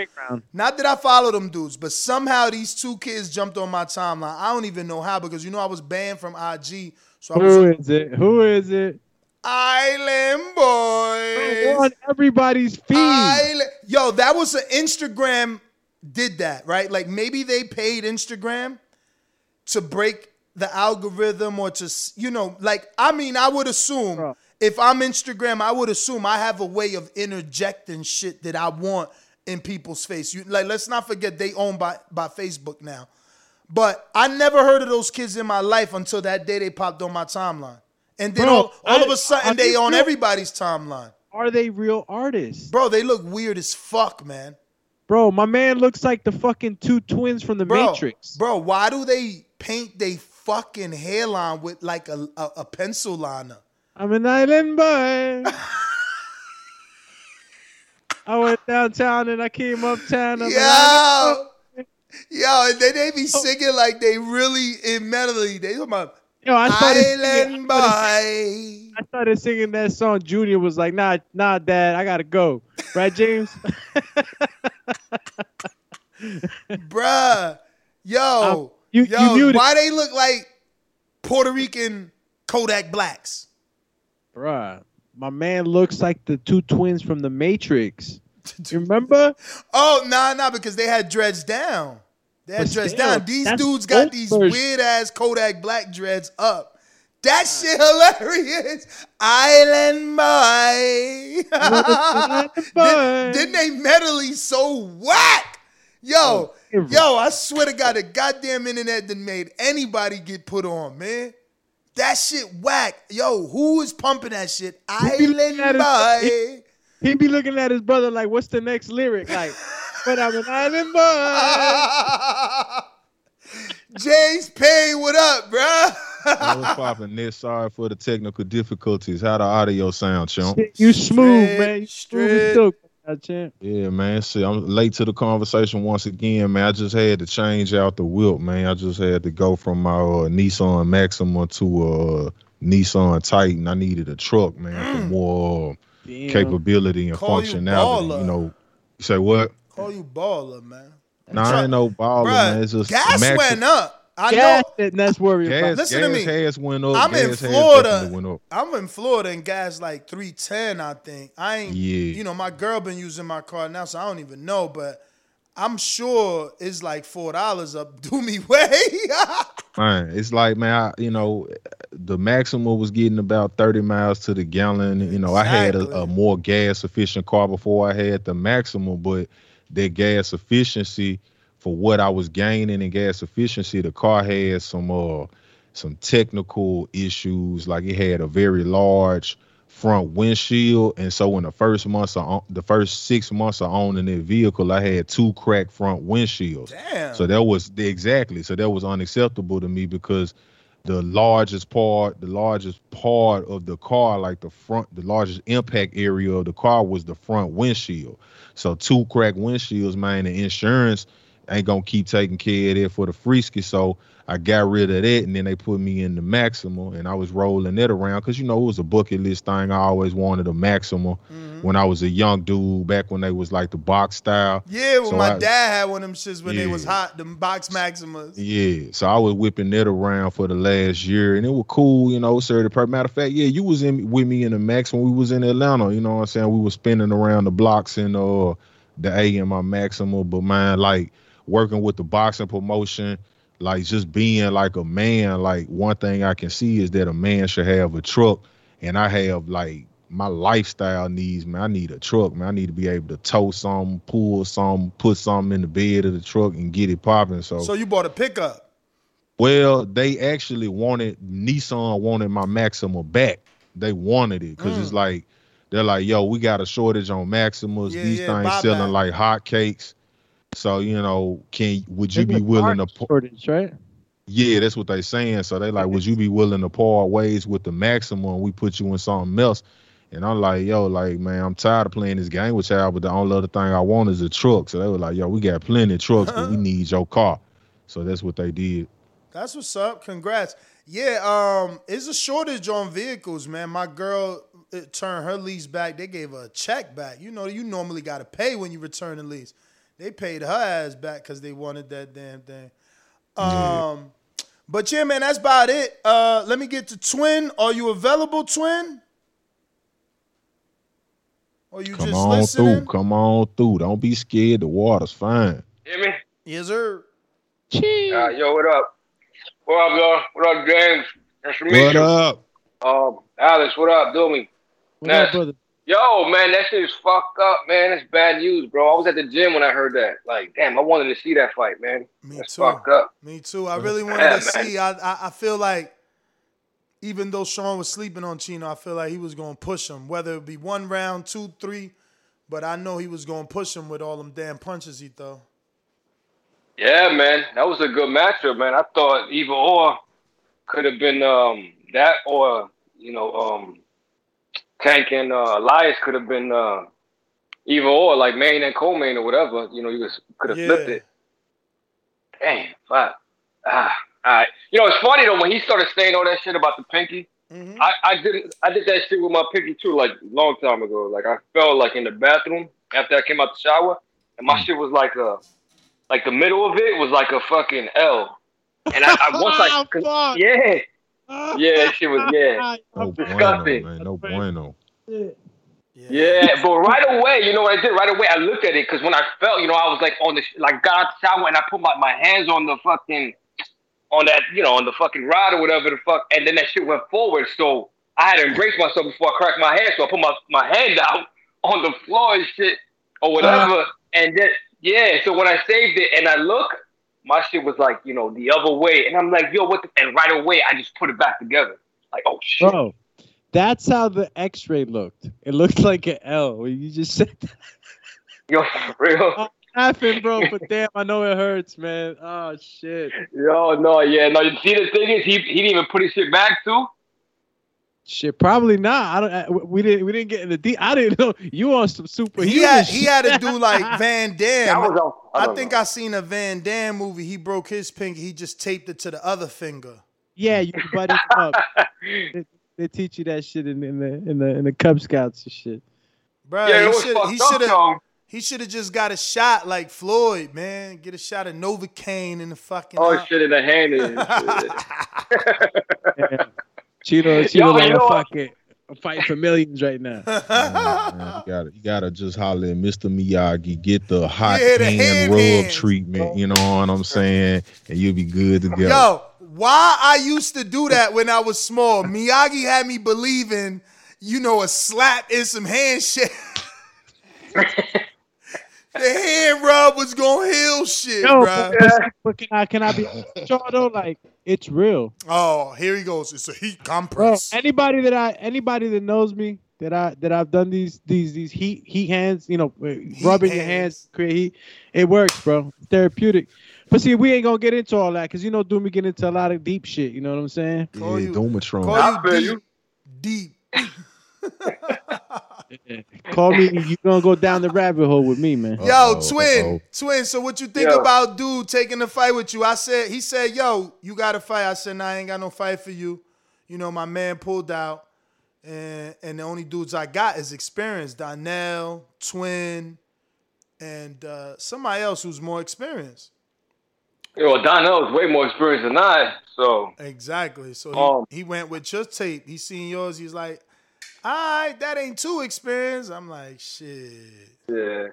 Not that I follow them dudes, but somehow these two kids jumped on my timeline. I don't even know how because I was banned from IG. So who is it? Island Boys. I'm on everybody's feed. Yo, that was an Instagram did that, right? Like maybe they paid Instagram to break the algorithm or to, you know, like, I mean, I would assume if I'm Instagram, I would assume I have a way of interjecting shit that I want in people's face. You, like, let's not forget they owned by Facebook now. But I never heard of those kids in my life until that day they popped on my timeline. And then all of a sudden they on everybody's timeline. Are they real artists? Bro, they look weird as fuck, man. Bro, my man looks like the fucking two twins from the Matrix. Bro, why do they paint they fucking hairline with like a pencil liner? I'm an island boy. I went downtown and I came uptown. Yo, and then they be singing like they really in melody. They talking about Island Boy. I started singing that song. Junior was like, nah, Dad, I gotta go. Right, James? Bruh. Yo. You why they look like Puerto Rican Kodak Blacks? Bruh. My man looks like the two twins from the Matrix. You remember? Oh, nah, because they had dreads down. They had dreads down. These dudes got these weird-ass Kodak Black dreads up. That shit hilarious. Island boy. Didn't they medley so whack? Yo, I swear to God, the goddamn internet done made anybody get put on, man. That shit whack. Yo, who is pumping that shit? Island boy. He be looking at his brother like, what's the next lyric? Like, but I'm an island boy. James Payne, what up, bro? I was popping this. Sorry for the technical difficulties. How the audio sound, chump? You smooth, man. You smooth as dope. Yeah, man. See, I'm late to the conversation once again, man. I just had to change out the whip, man. I just had to go from my Nissan Maxima to a Nissan Titan. I needed a truck, man, for more... Damn. Capability and call functionality, you know. You say what? Call you baller, man. I ain't no baller, bruh, man. It's just gas went up. I gas know. It, and that's worrying about. Listen to me. Gas went up. I'm in Florida. And gas like $3.10, I think. I ain't. Yeah. You know, my girl been using my car now, so I don't even know. But I'm sure it's like $4 up. Do me way. Man, it's like, man, the Maxima was getting about 30 miles to the gallon. You know, exactly. I had a more gas-efficient car before I had the Maxima, but that gas efficiency for what I was gaining in gas efficiency, the car had some technical issues. Like, it had a very large front windshield, and so in the first 6 months of owning that vehicle, I had two cracked front windshields. Damn. So that was unacceptable to me because the largest part of the car, like the largest impact area of the car was the front windshield. So two cracked windshields, man, the insurance ain't gonna keep taking care of it for the frisky. So I got rid of that, and then they put me in the Maxima, and I was rolling that around because, it was a bucket list thing. I always wanted a Maxima when I was a young dude, back when they was like the box style. Yeah, well, so my dad had one of them shits when they was hot, them box Maximas. Yeah, so I was whipping that around for the last year, and it was cool, sir. Matter of fact, you was with me in the Max when we was in Atlanta, you know what I'm saying? We was spinning around the blocks in the A in my Maxima, but man, like, working with the boxing promotion, like just being like a man, like one thing I can see is that a man should have a truck, and I have like my lifestyle needs, man. I need a truck, man. I need to be able to tow something, pull something, put something in the bed of the truck and get it popping. So you bought a pickup? Well, they actually Nissan wanted my Maxima back. They wanted it because it's like, they're like, yo, we got a shortage on Maximas. Things selling like hotcakes. So, would you be willing to shortage, right? Yeah, that's what they saying. So they like, would you be willing to part ways with the Maxima and we put you in something else? And I'm like, yo, like, man, I'm tired of playing this game with y'all, but the only other thing I want is a truck. So they were like, yo, we got plenty of trucks, but we need your car. So that's what they did. That's what's up. Congrats. Yeah, it's a shortage on vehicles, man. My girl turned her lease back. They gave her a check back. You normally got to pay when you return the lease. They paid her ass back because they wanted that damn thing. But yeah, man, that's about it. Let me get to Twin. Are you available, Twin? Or you come just on listening? Through. Come on through. Don't be scared. The water's fine. Hear me? Yes, sir. Yo, what up? What up, y'all? What up, James? Nice to meet you. What up? Alex, what up, Doomy? What up, brother? Yo, man, that shit is fucked up, man. That's bad news, bro. I was at the gym when I heard that. Like, damn, I wanted to see that fight, man. Me That's too. Fucked up. Me too. I really wanted to see. I feel like even though Sean was sleeping on Chino, I feel like he was going to push him, whether it be one round, two, three. But I know he was going to push him with all them damn punches he threw. Yeah, man. That was a good matchup, man. I thought either or could have been that or, you know, Tank and Elias could have been either or, like main and co-main or whatever. You know, you could have flipped it. Damn, fuck. All right. You know, it's funny though when he started saying all that shit about the pinky. Mm-hmm. I did that shit with my pinky too, like a long time ago. Like I fell like in the bathroom after I came out the shower, and my shit was like the middle of it was like a fucking L. And I once I yeah. Yeah, she was, yeah. No disgusting. Bueno, man. No bueno. Yeah, but right away, you know what I did? Right away, I looked at it because when I felt, you know, I was like on the, like got out the shower and I put my hands on the fucking, on that, you know, on the fucking rod or whatever the fuck. And then that shit went forward. So I had to embrace myself before I cracked my hand. So I put my hand out on the floor and shit or whatever. And then, yeah, so when I saved it and I looked, my shit was like, you know, the other way. And I'm like, yo, what the... And right away, I just put it back together. Like, oh, shit. Bro, that's how the x-ray looked. It looked like an L. You just said that. Yo, for real? I'm laughing, bro, but damn, I know it hurts, man. Oh, shit. Yo, no, yeah. No, you see, the thing is, he didn't even put his shit back, too? Shit, probably not. We didn't get in the deep. I didn't know you on some superhuman. He had to do like Van Damme. I think I seen a Van Damme movie. He broke his pinky. He just taped it to the other finger. Yeah, you buddy up. They teach you that shit in the Cub Scouts and shit. Bro, yeah, he should have just got a shot like Floyd, man. Get a shot of Novocaine in the fucking. Oh shit, in the hand. Yeah. Chino, like a fucking fight for millions right now. Man, you gotta just holler at Mr. Miyagi, get the hot hand rub treatment, you know what I'm saying? And you'll be good to go. Yo, why I used to do that when I was small, Miyagi had me believing, you know, a slap and some handshake. The hand rub was gonna heal shit, yo, bro. But can I be sure though? Like it's real. Oh, here he goes. It's a heat compress. Bro, anybody that knows me that I've done these heat hands, you know, rubbing your hands create heat. It works, bro. It's therapeutic. But see, we ain't gonna get into all that because you know, Doomy get into a lot of deep shit. You know what I'm saying? Yeah, Doomatron. Call you deep. Yeah. Call me. You gonna go down the rabbit hole with me, man. Yo, twin. So what you think about dude taking the fight with you? He said, "Yo, you got a fight." I said, "Nah, I ain't got no fight for you." You know, my man pulled out, and the only dudes I got is experienced Donnell, Twin, and somebody else who's more experienced. Yo, Donnell is way more experienced than I. So exactly. So he went with your tape. He seen yours. He's like. All right, that ain't too experienced. I'm like, shit. Yeah.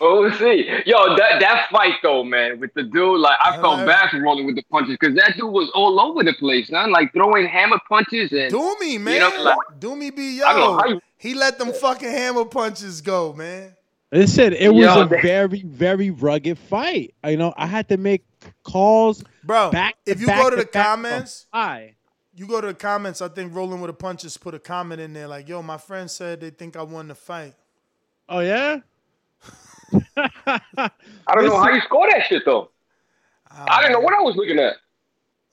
Well, we'll see. Yo, that fight, though, man, with the dude, like, I felt bad for Rolling with the Punches because that dude was all over the place, man, like throwing hammer punches. And Doomy, man. You know, like, Doomy be, yo, he let them fucking hammer punches go, man. Listen, it was a very, very rugged fight. You know, I had to make calls. Bro, You go to the comments, I think Rolling with the Punches put a comment in there like, yo, my friend said they think I won the fight. Oh, yeah? I don't know how you score that shit, though. I didn't know what I was looking at.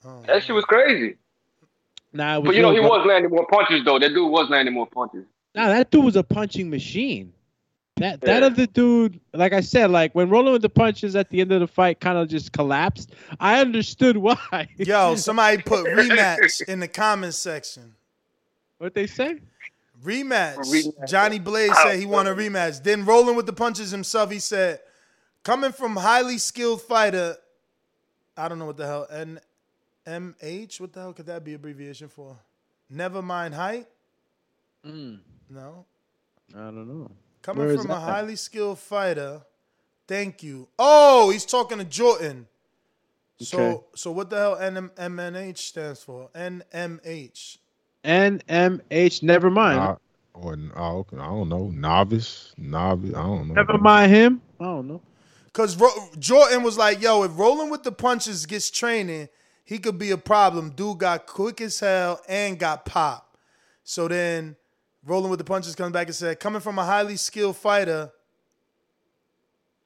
Oh, that shit was crazy. Nah, but, you know, he was landing more punches, though. That dude was landing more punches. Nah, that dude was a punching machine. That other dude, like I said, like when Rolling with the Punches at the end of the fight kind of just collapsed, I understood why. Yo, somebody put rematch in the comments section. What'd they say? Rematch. Johnny Blaze said he want a rematch. Then Rolling with the Punches himself, he said, coming from highly skilled fighter, I don't know what the hell, NMH? What the hell could that be abbreviation for? Never mind height? No? I don't know. Coming Where from a highly skilled fighter. Thank you. Oh, he's talking to Jordan. Okay. So what the hell NMNH stands for? NMH. NMH, never mind. I don't know. Novice. I don't know. Never mind him. I don't know. Because Jordan was like, yo, if Rolling with the Punches gets training, he could be a problem. Dude got quick as hell and got popped. So then Rolling with the Punches comes back and said, coming from a highly skilled fighter,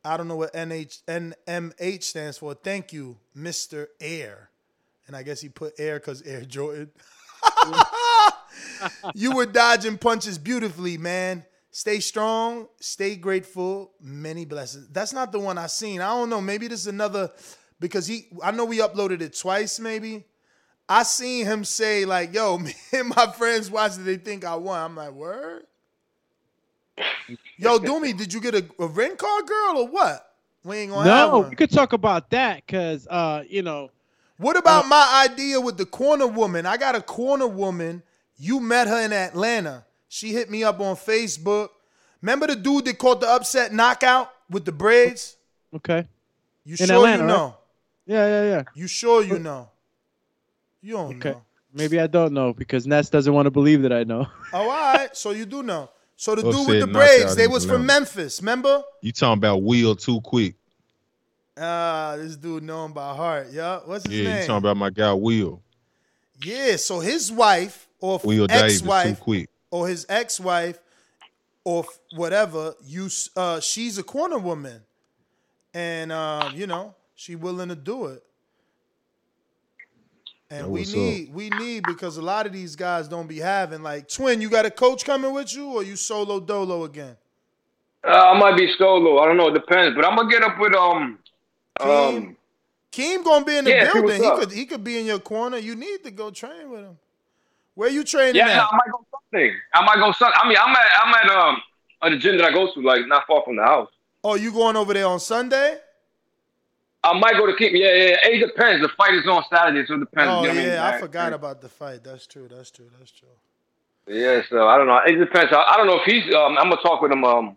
I don't know what NMH stands for. Thank you, Mr. Air. And I guess he put air because Air Jordan. You were dodging punches beautifully, man. Stay strong. Stay grateful. Many blessings. That's not the one I seen. I don't know. Maybe this is another because I know we uploaded it twice maybe. I seen him say like, yo, me and my friends watched it. They think I won. I'm like, word? Yo, Doomy, did you get a rent car, girl, or what? We ain't going to have one. No, we could talk about that because, What about my idea with the corner woman? I got a corner woman. You met her in Atlanta. She hit me up on Facebook. Remember the dude that caught the upset knockout with the braids? Okay. You in sure Atlanta, you know? Right? Yeah. You sure you know? You don't know. Maybe I don't know because Ness doesn't want to believe that I know. Oh, all right. So you do know. So the dude with the braids, they was from Memphis, remember? You talking about Wheel Too Quick. This dude known by heart, yeah. What's his name? Yeah, you talking about my guy Wheel. Yeah, so his wife or ex-wife or his ex-wife or whatever, she's a corner woman. And, she willing to do it. And we need because a lot of these guys don't be having like Twin. You got a coach coming with you, or you solo dolo again? I might be solo. I don't know. It depends. But I'm gonna get up with Keem. Keem gonna be in the building. He could be in your corner. You need to go train with him. Where you training? Yeah, I might go Sunday. I mean, I'm at the gym that I go to, like not far from the house. Oh, you going over there on Sunday? I might go to Keem. Yeah. It depends. The fight is on Saturday, so it depends. Oh, you know what I mean? I forgot about the fight. That's true. Yeah, so I don't know. It depends. I don't know if he's... I'm going to talk with him tomorrow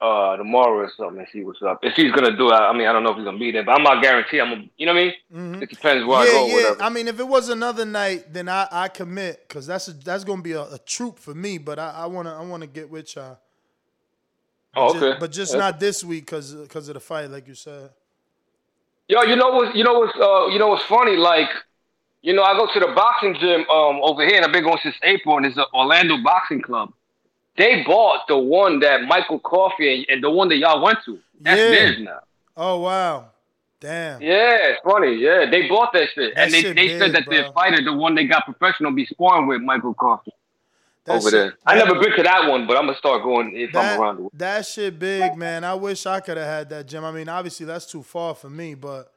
or something and see what's up. If he's going to do it, I mean, I don't know if he's going to be there, but I'm not guaranteed. You know what I mean? Mm-hmm. It depends where I go. Yeah, whatever. I mean, if it was another night, then I commit because that's going to be a troop for me, but I want to get with y'all. Oh, okay. But not this week because of the fight, like you said. Yo, you know what's funny? Like, I go to the boxing gym over here, and I've been going since April, and it's the Orlando Boxing Club. They bought the one that Michael Coffey and the one that y'all went to. That's theirs now. Oh wow, damn. Yeah, it's funny. Yeah, they bought that shit, and they said that their fighter, the one they got professional, be sparring with Michael Coffey over there. I never been to that one, but I'm gonna start going if I'm around the world. That shit big, man. I wish I could have had that gym. I mean, obviously that's too far for me, but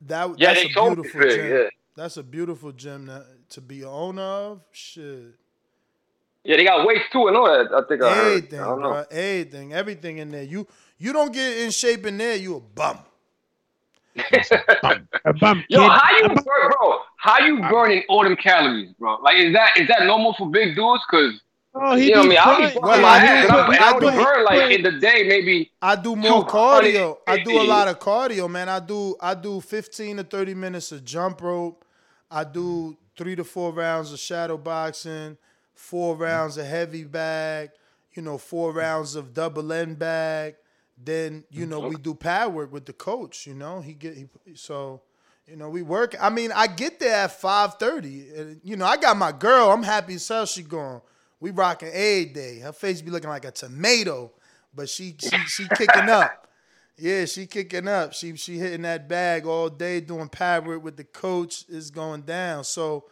that's a beautiful gym. Yeah. That's a beautiful gym to be owner of. Shit. Yeah, they got weights too and all that. I think I heard. I don't know. Everything in there. You don't get in shape in there, you a bum. Yo, how you burning all them calories, bro? Like, is that normal for big dudes? Because I burn like in the day maybe. I do more cardio. I do a lot of cardio, man. I do 15 to 30 minutes of jump rope. I do 3 to 4 rounds of shadow boxing, 4 rounds of heavy bag. 4 rounds of double end bag. Then, we do pad work with the coach, we work. I mean, I get there at 5:30. And, I got my girl. I'm happy as hell she gone. We rocking every day. Her face be looking like a tomato, but she kicking up. Yeah, she kicking up. She hitting that bag all day, doing pad work with the coach. It's going down. So,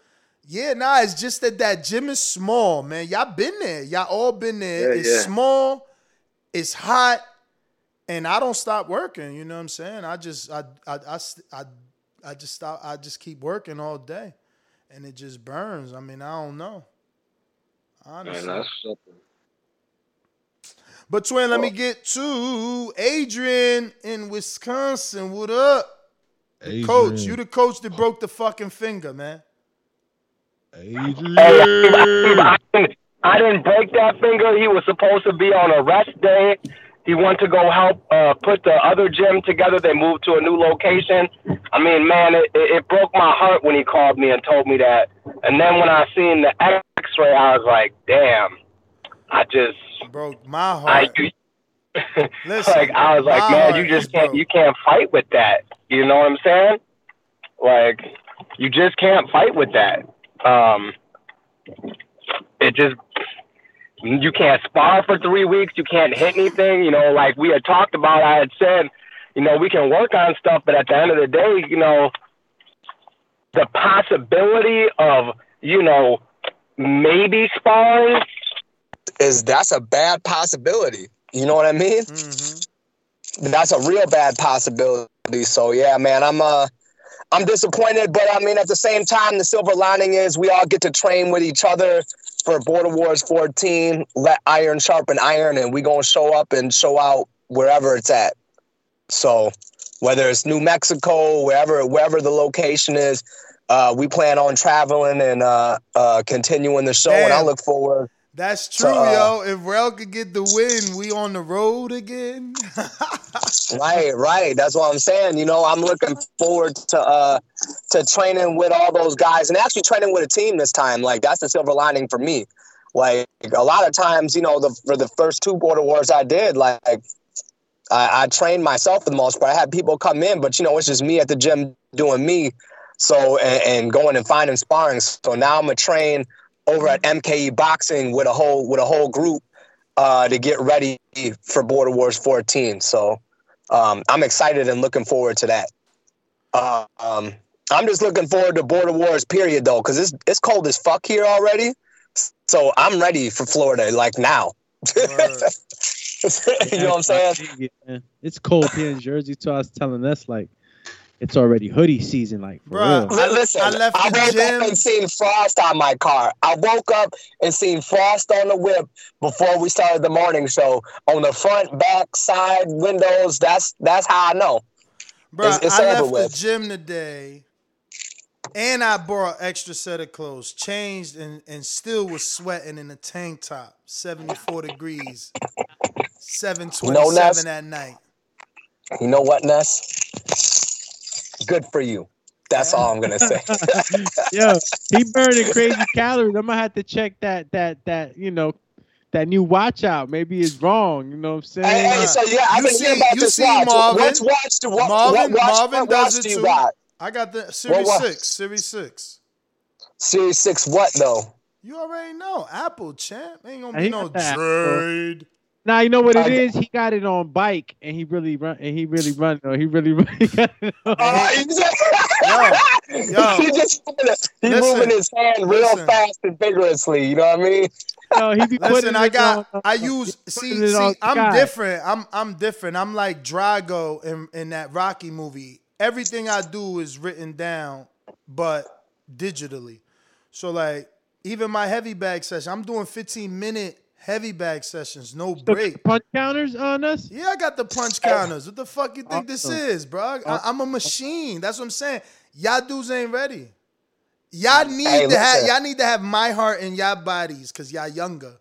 yeah, it's just that gym is small, man. Y'all been there. Y'all all been there. Yeah, it's small. It's hot. And I don't stop working, you know what I'm saying? I just keep working all day, and it just burns. I mean, I don't know, honestly. Man, that's something. But Twin, let me get to Adrian in Wisconsin. What up, Adrian? Coach? You the coach that broke the fucking finger, man. Adrian. I didn't break that finger. He was supposed to be on a rest day. He went to go help put the other gym together. They moved to a new location. I mean, man, it broke my heart when he called me and told me that. And then when I seen the x-ray, I was like, damn. I just broke my heart. Listen, like, I was like, man, you just can't, you can't fight with that. You know what I'm saying? Like, you just can't fight with that. It just, you can't spar for 3 weeks. You can't hit anything. You know, like we had talked about, I had said, you know, we can work on stuff, but at the end of the day, you know, the possibility of, you know, maybe sparring is, that's a bad possibility. You know what I mean? Mm-hmm. That's a real bad possibility. So yeah, man, I'm disappointed, but I mean, at the same time, the silver lining is we all get to train with each other for Border Wars 14. Let iron sharpen iron, and we gonna show up and show out wherever it's at. So whether it's New Mexico, wherever the location is, we plan on traveling and continuing the show. Damn. And I look forward. That's true, yo. If Rel could get the win, we on the road again. Right. That's what I'm saying. You know, I'm looking forward to training with all those guys and actually training with a team this time. Like, that's the silver lining for me. Like, a lot of times, you know, for the first two Border Wars I did, like, I trained myself for the most part. I had people come in, but, you know, it's just me at the gym doing me. So, and going and finding sparring. So now I'm going to train over at MKE Boxing with a whole group to get ready for Border Wars 14. So I'm excited and looking forward to that. I'm just looking forward to Border Wars period though, because it's cold as fuck here already. So I'm ready for Florida like now. You know what I'm saying? Yeah, it's cold here in Jersey too. I was telling us like, it's already hoodie season, like, for bruh, real. Listen, I woke up and seen frost on my car. I woke up and seen frost on the whip before we started the morning show. On the front, back, side, windows, that's how I know. Bro, it's I left the gym today, and I bought an extra set of clothes, changed, and still was sweating in a tank top, 74 degrees, 727 at night. You know what, Ness? Good for you. That's all I'm gonna say. Yo, he burning crazy calories. I'm gonna have to check that you know, that new watch out. Maybe it's wrong. You know what I'm saying? Hey, so yeah, I've been hearing about this watch. Marvin, what's watch to watch? Marvin does it too. I got the Series 6. Series 6 what though? You already know. Apple, champ. Ain't gonna be no trade. Now you know what it is. He got it on bike, and he really run. Though. He got it on. Yo. He moving his hand real fast and vigorously. You know what I mean? Yo, he be listen, I got. On, I use. See, I'm different. I'm different. I'm like Drago in that Rocky movie. Everything I do is written down, but digitally. So like, even my heavy bag session, I'm doing 15-minute. Heavy bag sessions, no break. Punch counters on us? Yeah, I got the punch counters. What the fuck you think this is, bro? I'm a machine. That's what I'm saying. Y'all dudes ain't ready. Y'all need to have my heart in y'all bodies because y'all younger.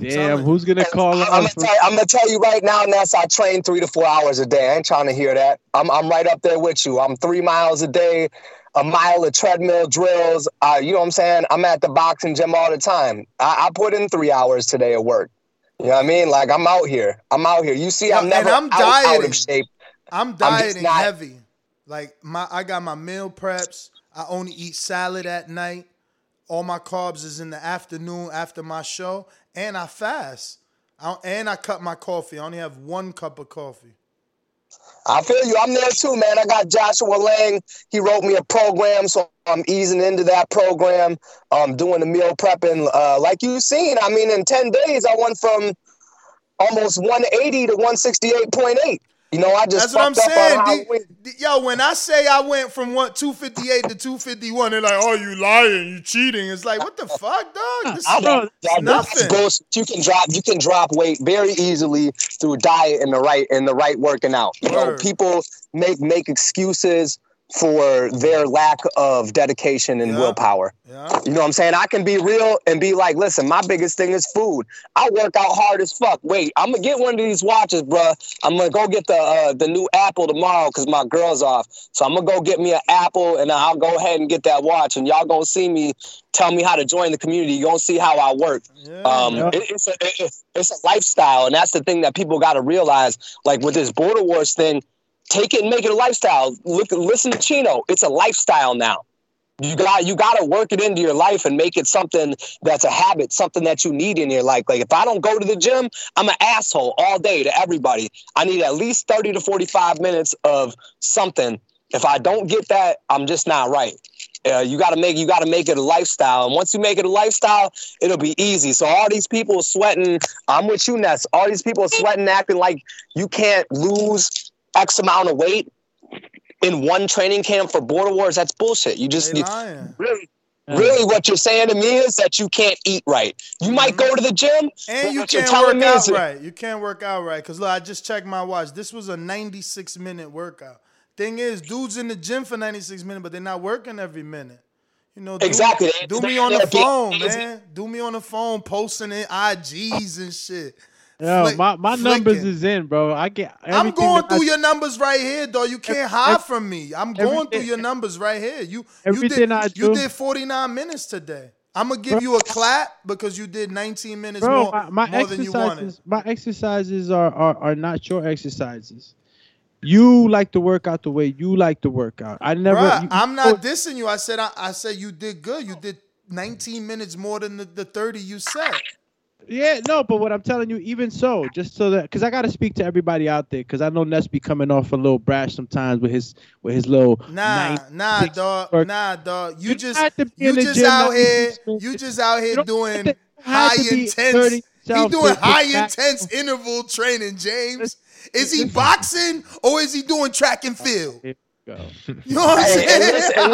Damn, who's going to call us? I'm going to tell you right now, Ness, I train 3 to 4 hours a day. I ain't trying to hear that. I'm right up there with you. I'm 3 miles a day, a mile of treadmill drills. You know what I'm saying? I'm at the boxing gym all the time. I put in 3 hours today at work. You know what I mean? Like, I'm out here. You see, I'm never out of shape. I'm dieting heavy. Like, I got my meal preps. I only eat salad at night. All my carbs is in the afternoon after my show. And I fast. And I cut my coffee. I only have 1 cup of coffee. I feel you. I'm there too, man. I got Joshua Lang. He wrote me a program, so I'm easing into that program. Doing the meal prepping. Like you've seen, I mean, in 10 days, I went from almost 180 to 168.8. You know, I just fucked up on how I went. Yo, when I say I went from 258 to 251, they're like, oh, you lying, you cheating. It's like, what the fuck, dog? This is bullshit. You can drop weight very easily through diet and the right working out. You know, people make excuses for their lack of dedication and willpower. Yeah. You know what I'm saying? I can be real and be like, listen, my biggest thing is food. I work out hard as fuck. Wait, I'm going to get one of these watches, bruh. I'm going to go get the new Apple tomorrow because my girl's off. So I'm going to go get me an Apple and I'll go ahead and get that watch. And y'all going to see me, tell me how to join the community. You're going to see how I work. Yeah, it's a lifestyle. And that's the thing that people got to realize. Like with this Border Wars thing, take it and make it a lifestyle. Listen to Chino. It's a lifestyle now. You got to work it into your life and make it something that's a habit, something that you need in your life. Like if I don't go to the gym, I'm an asshole all day to everybody. I need at least 30 to 45 minutes of something. If I don't get that, I'm just not right. You got to make it a lifestyle. And once you make it a lifestyle, it'll be easy. So all these people sweating. I'm with you, Ness. All these people are sweating, acting like you can't lose X amount of weight in one training camp for Border Wars. That's bullshit. Really, what you're saying to me is that you can't eat right. You might go to the gym, and you can't work out right. You can't work out right. Because look, I just checked my watch. This was a 96-minute workout. Thing is, dudes in the gym for 96 minutes, but they're not working every minute. You know, exactly. Do me on the phone, man. Do me on the phone, posting in IGs and shit. Yo, my numbers is in, bro. I'm going through your numbers right here, though. You can't hide from me. I'm going through your numbers right here. You did 49 minutes today. I'm going to give you a clap because you did 19 minutes more than you wanted. My exercises are not your exercises. You like to work out the way you like to work out. I'm not dissing you. I said you did good. You did 19 minutes more than the 30 you said. Yeah, no, but what I'm telling you, even so, just so that, because I got to speak to everybody out there, because I know Ness be coming off a little brash sometimes with his little nah, dog. You just out here doing high intense. He's doing high intense interval training, James. Is he boxing or is he doing track and field? Go. You know what I'm saying? And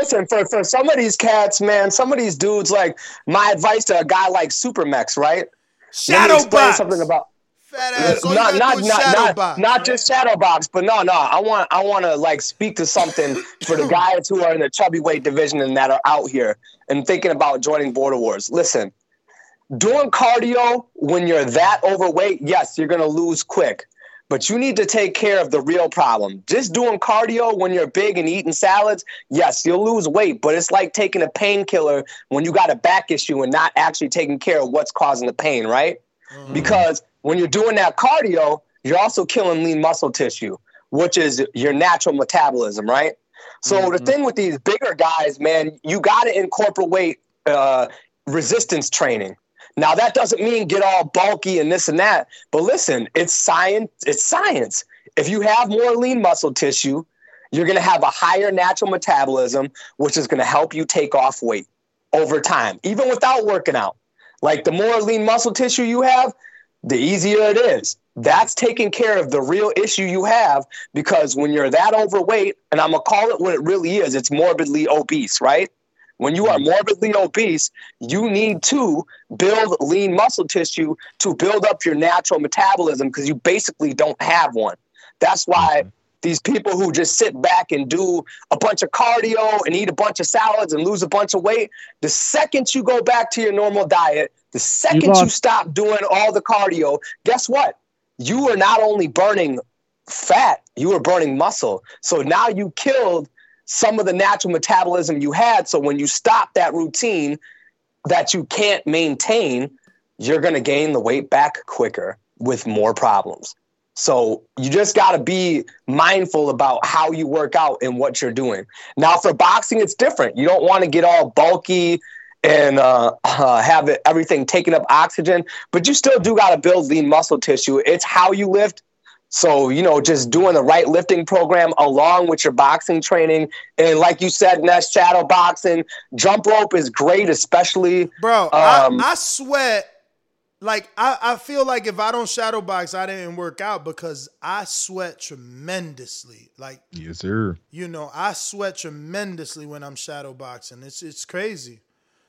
listen, for some of these cats, man, some of these dudes, like my advice to a guy like Supermex, right? Shadow box. Something about fat ass. Not just shadow box, but no. I want to like speak to something for the guys who are in the chubby weight division and that are out here and thinking about joining Border Wars. Listen, doing cardio when you're that overweight, yes, you're gonna lose quick. But you need to take care of the real problem. Just doing cardio when you're big and eating salads, yes, you'll lose weight, but it's like taking a painkiller when you got a back issue and not actually taking care of what's causing the pain, right? Mm-hmm. Because when you're doing that cardio, you're also killing lean muscle tissue, which is your natural metabolism, right? So the thing with these bigger guys, man, you got to incorporate resistance training. Now, that doesn't mean get all bulky and this and that. But listen, it's science. If you have more lean muscle tissue, you're going to have a higher natural metabolism, which is going to help you take off weight over time, even without working out. Like the more lean muscle tissue you have, the easier it is. That's taking care of the real issue you have, because when you're that overweight, and I'm going to call it what it really is, it's morbidly obese, right? When you are morbidly obese, you need to build lean muscle tissue to build up your natural metabolism because you basically don't have one. That's why these people who just sit back and do a bunch of cardio and eat a bunch of salads and lose a bunch of weight, the second you go back to your normal diet, the second you stop doing all the cardio, guess what? You are not only burning fat, you are burning muscle. So now you killed some of the natural metabolism you had. So when you stop that routine that you can't maintain, you're going to gain the weight back quicker with more problems. So you just got to be mindful about how you work out and what you're doing. Now for boxing, it's different. You don't want to get all bulky and have everything taking up oxygen, but you still do got to build lean muscle tissue. It's how you lift. So, you know, just doing the right lifting program along with your boxing training. And like you said, Ness, shadow boxing, jump rope is great, especially. Bro, I sweat. Like, I feel like if I don't shadow box, I didn't work out because I sweat tremendously. Like, yes, sir. You know, I sweat tremendously when I'm shadow boxing. It's crazy.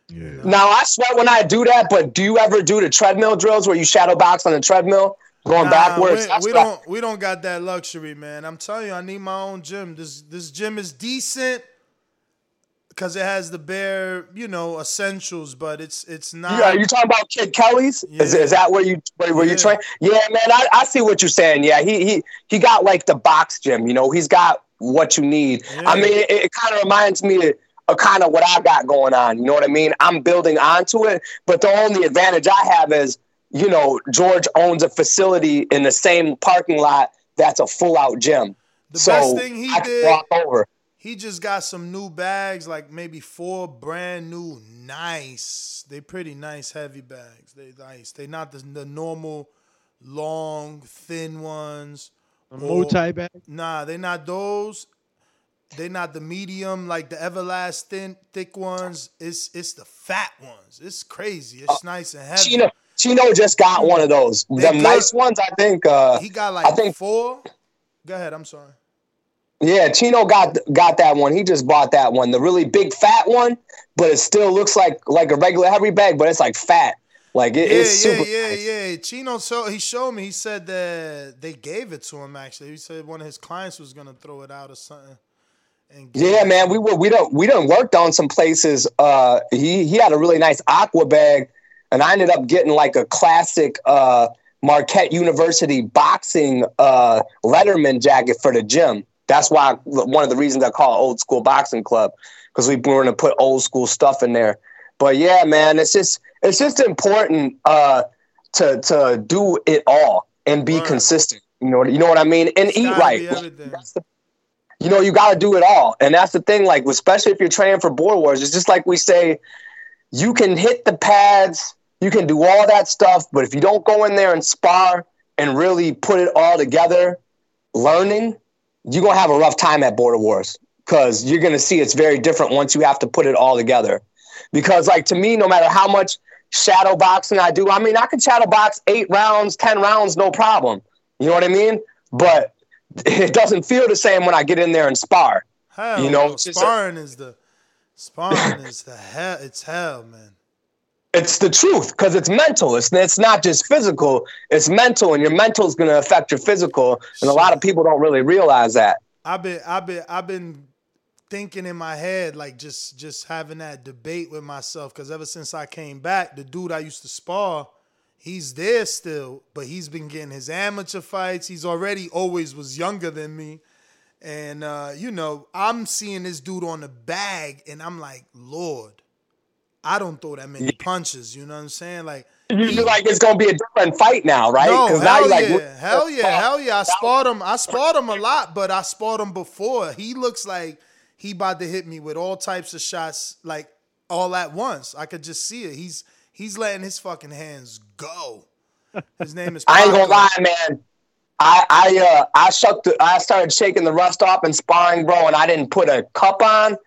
Yeah. Now, I sweat when I do that, but do you ever do the treadmill drills where you shadow box on the treadmill? Going backwards. We don't got that luxury, man. I'm telling you, I need my own gym. This gym is decent because it has the bare, essentials, but it's not. Yeah, you talking about Kid Kelly's? Yeah. Is that where you train? Yeah, man, I see what you're saying. Yeah, he got like the box gym. He's got what you need. Yeah. I mean, it kind of reminds me of kind of what I got going on. You know what I mean? I'm building onto it, but the only advantage I have is, George owns a facility in the same parking lot that's a full-out gym. The best thing he did, he just got some new bags, like maybe 4 brand new, nice. They pretty nice, heavy bags. They nice. They not the normal, long, thin ones. A multi bag? Nah, they not those. They not the medium, like the everlasting thick ones. It's the fat ones. It's crazy. It's nice and heavy. Chino just got one of those. Them nice ones, I think. He got like 4. Go ahead. I'm sorry. Yeah, Chino got that one. He just bought that one. The really big fat one, but it still looks like a regular heavy bag, but it's like fat. Like it's super. Yeah. Chino, so he showed me. He said that they gave it to him. Actually, he said one of his clients was gonna throw it out or something. Yeah, man, we done worked on some places. He had a really nice aqua bag. And I ended up getting like a classic Marquette University boxing Letterman jacket for the gym. That's why one of the reasons I call it Old School Boxing Club, because we were going to put old school stuff in there. But yeah, man, it's just important to do it all and be consistent. You know what I mean, and eat right. You got to do it all, and that's the thing. Like especially if you're training for Border Wars, it's just like we say. You can hit the pads, you can do all that stuff, but if you don't go in there and spar and really put it all together, learning, you're going to have a rough time at Border Wars because you're going to see it's very different once you have to put it all together. Because, like, to me, no matter how much shadow boxing I do, I mean, I can shadow box 8 rounds, 10 rounds, no problem. You know what I mean? But it doesn't feel the same when I get in there and spar. Hell, sparring is the... Sparring is the hell. It's hell, man. It's the truth because it's mental. It's not just physical. It's mental, and your mental is going to affect your physical. And a lot of people don't really realize that. I've been thinking in my head, like just having that debate with myself. Because ever since I came back, the dude I used to spar, he's there still, but he's been getting his amateur fights. He's already always was younger than me. And, I'm seeing this dude on the bag, and I'm like, Lord, I don't throw that many punches, you know what I'm saying? Like, you feel like it's going to be a different fight now, right? No, hell yeah. I sparred him a lot, but I sparred him before. He looks like he about to hit me with all types of shots, like, all at once. I could just see it. He's letting his fucking hands go. His name is... I ain't going to lie, man. I started shaking the rust off and sparring, bro, and I didn't put a cup on.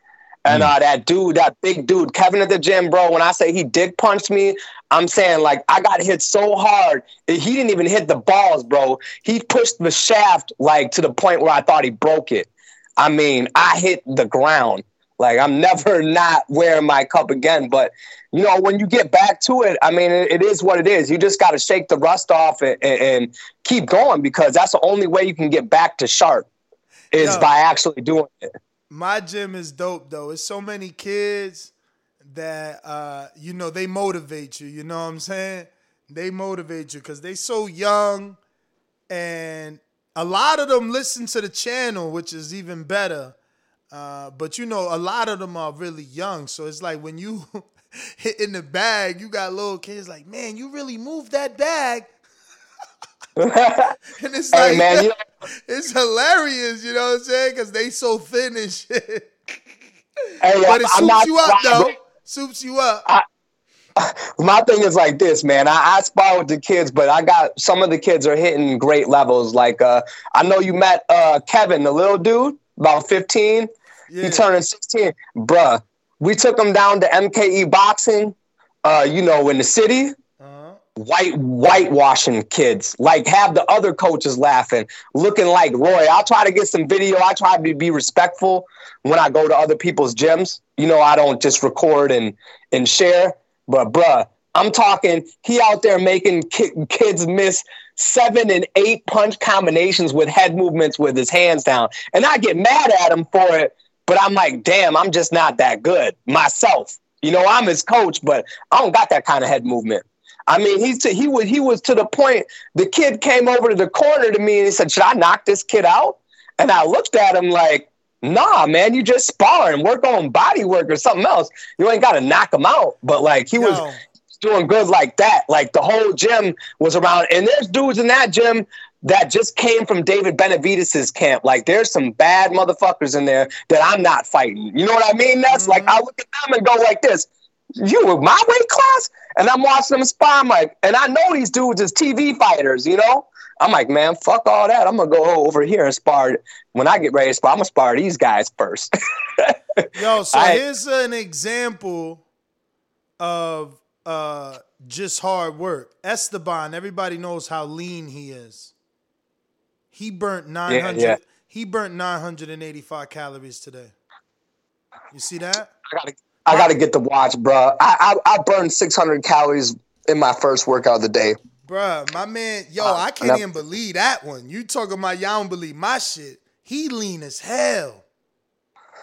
And that big dude, Kevin at the gym, bro, when I say he dick punched me, I'm saying, like, I got hit so hard. He didn't even hit the balls, bro. He pushed the shaft, like, to the point where I thought he broke it. I mean, I hit the ground. Like, I'm never not wearing my cup again. But, when you get back to it, I mean, it is what it is. You just got to shake the rust off and keep going because that's the only way you can get back to sharp is by actually doing it. My gym is dope, though. It's so many kids that, they motivate you. You know what I'm saying? They motivate you because they so young. And a lot of them listen to the channel, which is even better. But a lot of them are really young. So it's like when you hit in the bag, you got little kids like, man, you really moved that bag. And it's like, hey, man, it's hilarious, you know what I'm saying? Because they so thin and shit. Hey, but it soups you up, though. Soups you up. My thing is like this, man. I spar with the kids, but I got some of the kids are hitting great levels. Like, I know you met Kevin, the little dude. About 15, He turning 16. Bruh, we took him down to MKE Boxing, in the city. Uh-huh. Whitewashing kids. Like, have the other coaches laughing, looking like Roy. I'll try to get some video. I try to be respectful when I go to other people's gyms. I don't just record and share. But, bruh, I'm talking, he out there making kids miss 7 and 8 punch combinations with head movements with his hands down. And I get mad at him for it, but I'm like, damn, I'm just not that good myself. You know, I'm his coach, but I don't got that kind of head movement. I mean, he was to the point, the kid came over to the corner to me and he said, should I knock this kid out? And I looked at him like, nah, man, you just spar and work on body work or something else. You ain't got to knock him out. But like he was doing good like that. Like the whole gym was around. And there's dudes in that gym that just came from David Benavidez's camp. Like there's some bad motherfuckers in there that I'm not fighting. You know what I mean? That's like I look at them and go like this. You were my weight class? And I'm watching them spar. I'm like, and I know these dudes is TV fighters, you know? I'm like, man, fuck all that. I'm going to go over here and spar. When I get ready to spar, I'm going to spar these guys first. Yo, so here's an example of just hard work. Esteban, everybody knows how lean he is. He burnt 900. Yeah, yeah. He burnt 985 calories today. You see that? I gotta get the watch, bro. I burned 600 calories in my first workout of the day. Bruh, my man, yo, I can't even believe that one. You talking about y'all don't believe my shit. He lean as hell.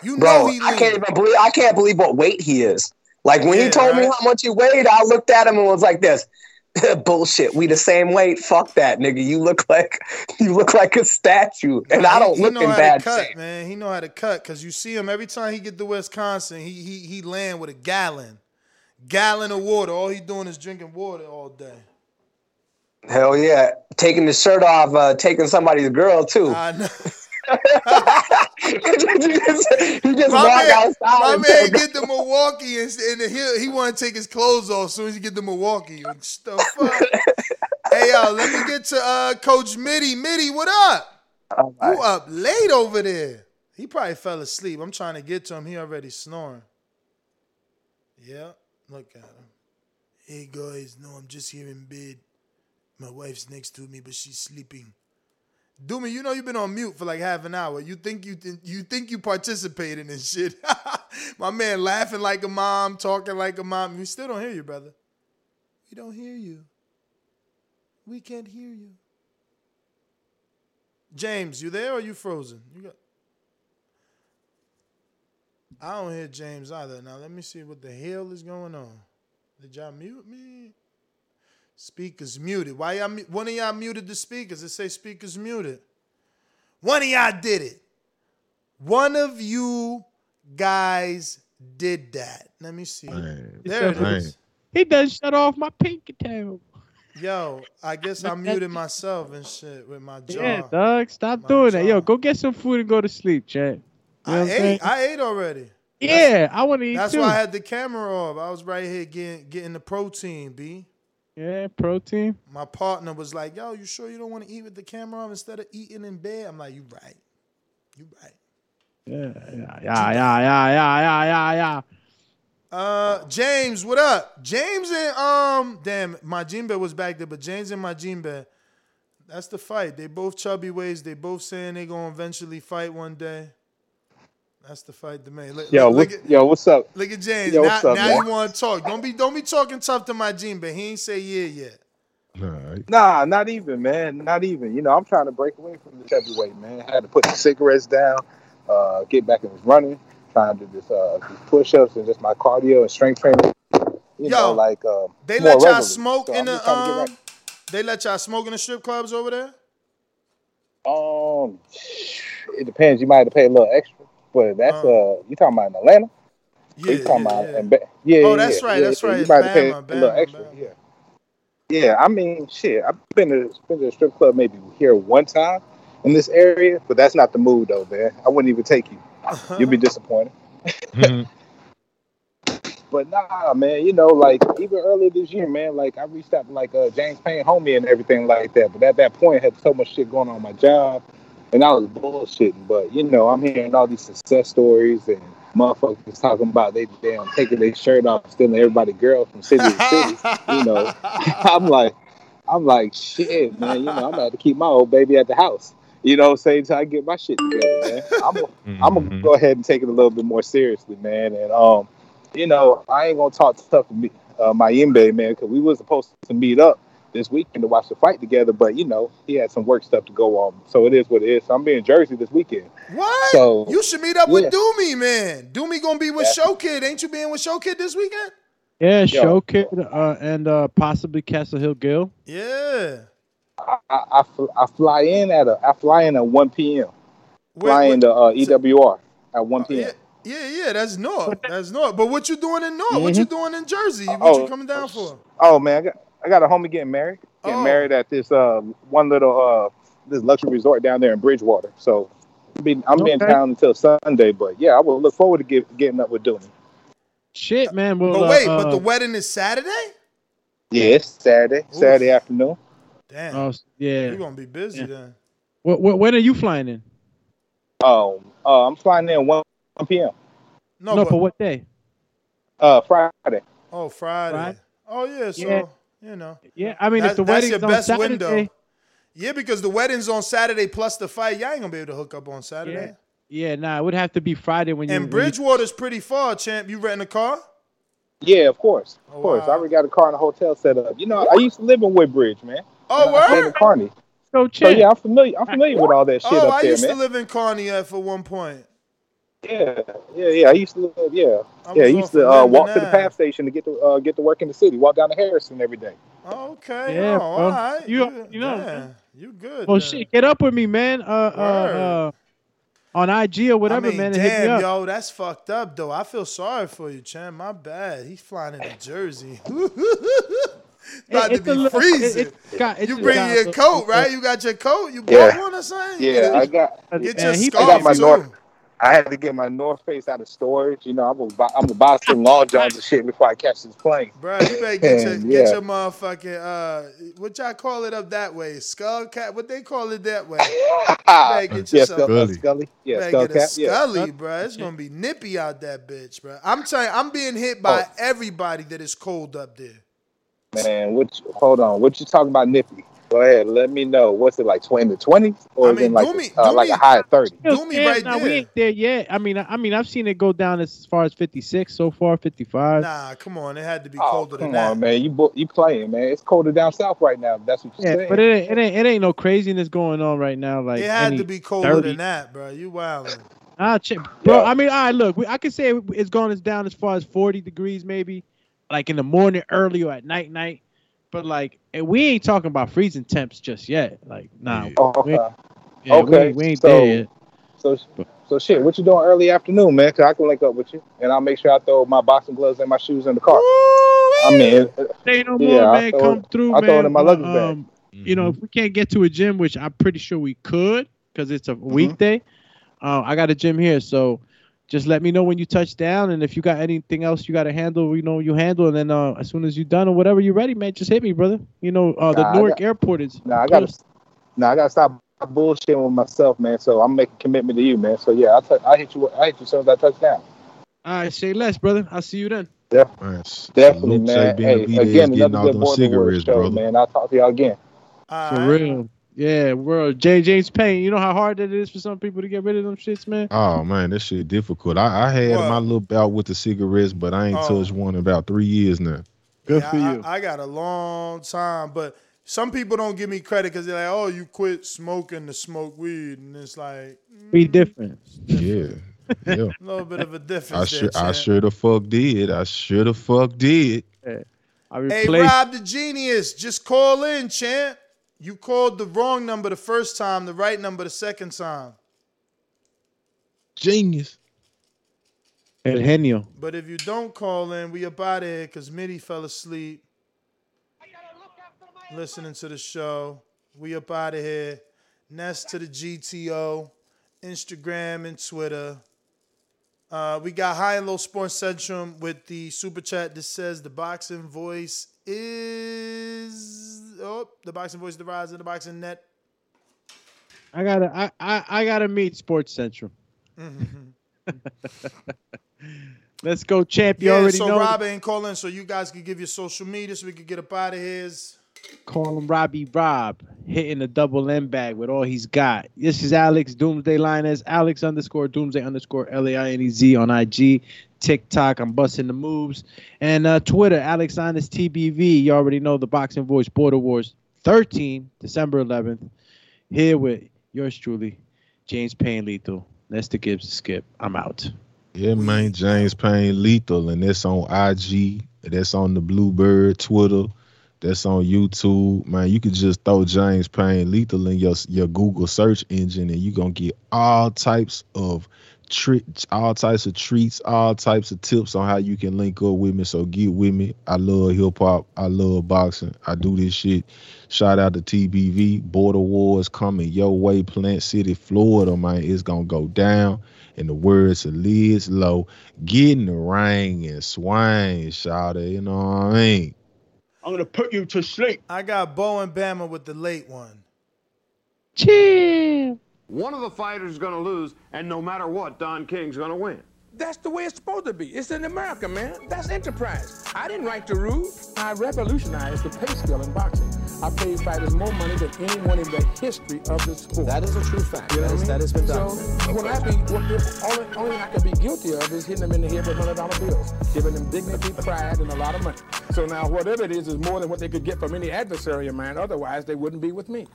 You know he lean. I can't believe what weight he is. Like when he told me how much he weighed, I looked at him and was like this. Bullshit. We the same weight. Fuck that, nigga. You look like a statue. And man, I don't look in bad shape. Man, he know how to cut because you see him every time he get to Wisconsin, he land with a gallon of water. All he doing is drinking water all day. Hell yeah. Taking the shirt off, taking somebody's girl, too. I know. he just walk outside. My man get to Milwaukee, and he want to take his clothes off as soon as he get to Milwaukee. Like, the fuck? Hey, yo, let me get to Coach Mitty. Mitty, what up? Oh, you up late over there. He probably fell asleep. I'm trying to get to him. He already snoring. Yeah, look at him. Hey, guys, no, I'm just here in bed. My wife's next to me, but she's sleeping. Doomy, you know you've been on mute for like half an hour. You think you participated in shit. My man laughing like a mom, talking like a mom. We still don't hear you, brother. We don't hear you. We can't hear you. James, you there or you frozen? I don't hear James either. Now let me see what the hell is going on. Did y'all mute me? Speakers muted. Why y'all? One of y'all muted the speakers. It say speakers muted. One of y'all did it. One of you guys did that. Let me see. There it is. He done shut off my pinky tail. Yo, I guess I muted myself and shit with my jaw. Yeah, dog, stop doing that. Yo, go get some food and go to sleep, Chad. I ate already. Yeah, I want to eat. That's too. Why I had the camera off. I was right here getting the protein, B. Yeah, protein. My partner was like, yo, you sure you don't want to eat with the camera on instead of eating in bed? I'm like, you right. Yeah. James, what up? James and, damn, Majimbe was back there, but James and Majimbe, that's the fight. They both chubby ways. They both saying they going to eventually fight one day. That's the fight to me. What's up? Look at James. Yo, now you want to talk. Don't be talking tough to my Gene, but he ain't say yet. All right. Nah, not even, man. Not even. You know, I'm trying to break away from the heavyweight, man. I had to put the cigarettes down, get back into running, trying to just do push-ups and just my cardio and strength training. They let y'all smoke in the They let y'all smoke in the strip clubs over there? It depends. You might have to pay a little extra. But that's you talking about in Atlanta? Yeah, you talking about that's right. You might pay a little extra. Bama. Yeah. I mean, shit. I've been to a strip club maybe here one time in this area, but that's not the mood though, man. I wouldn't even take you. You'd be disappointed. But nah, man. You know, like even earlier this year, man. Like I reached out to like James Payne, homie, and everything like that. But at that point, I had so much shit going on my job. And I was bullshitting, but, you know, I'm hearing all these success stories and motherfuckers talking about they damn taking their shirt off, stealing everybody's girl from city to city, you know. I'm like, shit, man, you know, I'm about to keep my old baby at the house, you know what I'm saying, until I get my shit together, man. I'm going to go ahead and take it a little bit more seriously, man. And, you know, I ain't going to talk tough to Mayimbe, man, because we was supposed to meet up this weekend to watch the fight together, but, you know, he had some work stuff to go on. So it is what it is. So I'm in Jersey this weekend. What? So, you should meet up with Doomy, man. Doomy going to be with Showkid. Ain't you being with Showkid this weekend? Yeah, Showkid and possibly Castle Hill Gil. Yeah. I fly in at I fly in at 1 p.m. EWR at 1 p.m. Yeah, that's north. But what you doing in north? Mm-hmm. What you doing in Jersey? What you coming down for? Oh, man, I got a homie getting married. Married at this this luxury resort down there in Bridgewater. So I'm in town until Sunday. But, yeah, I will look forward to getting up with doing it. Shit, man. Well, but wait, but the wedding is Saturday? Yeah, it's Saturday. Oof. Saturday afternoon. Damn. Oh, yeah. You're going to be busy then. When are you flying in? I'm flying in 1 p.m. No, for what day? Friday. Oh, Friday. Oh, yeah. So, you know. Yeah, I mean, if the wedding's on Saturday. That's your best window. Yeah, because the wedding's on Saturday plus the fight. Y'all ain't going to be able to hook up on Saturday. Yeah, nah, it would have to be Friday when you... And Bridgewater's pretty far, champ. You renting a car? Yeah, of course. Of course. Wow. I already got a car and a hotel set up. You know, I used to live in Woodbridge, man. Oh, word? In Kearney. So, yeah, I'm familiar with all that shit up there, man. I used to live in Kearney for one point. Yeah. I used to live, I used to walk to the PATH station to get to work in the city, walk down to Harrison every day. Okay. Yeah, all right. You know. Yeah, you good. Well, shit, get up with me, man. On IG or whatever, I mean, man. Damn, yo, that's fucked up, though. I feel sorry for you, champ. My bad. He's flying into Jersey. About to be freezing. You bring your coat, right? You got your coat? You bought one or something? Yeah, I got my scarf, too. I had to get my North Face out of storage. You know, I'm gonna buy some long johns and shit before I catch this plane. Bro, you better get your motherfucking what y'all call it up that way? Skull cap? What they call it that way? You better get yourself a Scully. Yeah, skull cap. Scully, bro. It's gonna be nippy out that bitch, bro. I'm telling you, I'm being hit by everybody that is cold up there. Man, hold on. What you talking about, nippy? Go ahead. Let me know. What's it like, 20s, or is it like a high of 30? We ain't there yet. I mean, I've seen it go down as far as 56 so far, 55. Nah, come on. It had to be colder than that. Come on, man. You playing, man? It's colder down south right now. That's what you're saying. But it ain't no craziness going on right now. Like it had to be colder than that, bro. You wildin'. Ah, bro. I mean, all right. Look, I could say it's gone down as far as 40 degrees, maybe, like in the morning, early or at night. But like, we ain't talking about freezing temps just yet. Like, nah. We ain't there yet. So shit. What you doing early afternoon, man? 'Cause I can link up with you, and I'll make sure I throw my boxing gloves and my shoes in the car. Ooh, I mean, say no more, man. Come through, man. I throw it in my luggage bag. You know, if we can't get to a gym, which I'm pretty sure we could, 'cause it's a weekday. I got a gym here, so. Just let me know when you touch down, and if you got anything else you got to handle, you know, you handle. And then as soon as you're done or whatever, you're ready, man, just hit me, brother. You know, Newark Airport is... I got to stop bullshitting with myself, man. So I'm making a commitment to you, man. So, yeah, I hit you as soon as I touch down. All right, say less, brother. I'll see you then. Definitely, man. Hey, again, another good Border Wars show, man. I'll talk to y'all again. For real. Yeah, world. James Payne. You know how hard that is for some people to get rid of them shits, man? Oh, man, this shit difficult. I had my little bout with the cigarettes, but I ain't touched one in about 3 years now. Good for you. I got a long time, but some people don't give me credit because they're like, oh, you quit smoking to smoke weed. And it's like... Be different. Yeah. A little bit of a difference. I sure the fuck did. Yeah. Hey, Rob the Genius, just call in, champ. You called the wrong number the first time, the right number the second time. Genius. Eugenio. But if you don't call in, we up out of here because Mitty fell asleep listening to the show. We up out of here. Ness to the GTO, Instagram and Twitter. We got High and Low Sports Centrum with the super chat that says the boxing voice is the boxing voice, the rise of the boxing net. I gotta meet Sports Centrum. Mm-hmm. Let's go, champ. You already know. So Robbie ain't calling, so you guys can give your social media so we can get up out of his. Call him Robbie Rob, hitting the double M bag with all he's got. This is Alex Doomsday Linus, Alex _Doomsday _LAINEZ on IG. TikTok. I'm busting the moves. And Twitter, Alex Doomsday TBV. You already know the Boxing Voice, Border Wars 13, December 11th. Here with yours truly, James Payne Lethal. Nesta Gibbs Skip. I'm out. Yeah, man, James Payne Lethal. And that's on IG. That's on the Bluebird, Twitter. That's on YouTube. Man, you could just throw James Payne Lethal in your Google search engine and you're going to get all types of treats, all types of tips on how you can link up with me. So get with me. I love hip-hop. I love boxing. I do this shit. Shout out to TBV. Border Wars coming your way. Plant City, Florida, man. It's going to go down. In the words of Liz Lowe, get in the ring and swing, shout out. You know what I mean? I'm going to put you to sleep. I got Bo and Bama with the late one. Chill. One of the fighters is going to lose, and no matter what, Don King's going to win. That's the way it's supposed to be. It's in America, man. That's enterprise. I didn't write the rules. I revolutionized the pay scale in boxing. I paid fighters more money than anyone in the history of the sport. That is a true fact. You know that has been done. So, only I could be guilty of is hitting them in the head with $100 bills, giving them dignity, pride, and a lot of money. So now, whatever it is more than what they could get from any adversary of mine. Otherwise, they wouldn't be with me.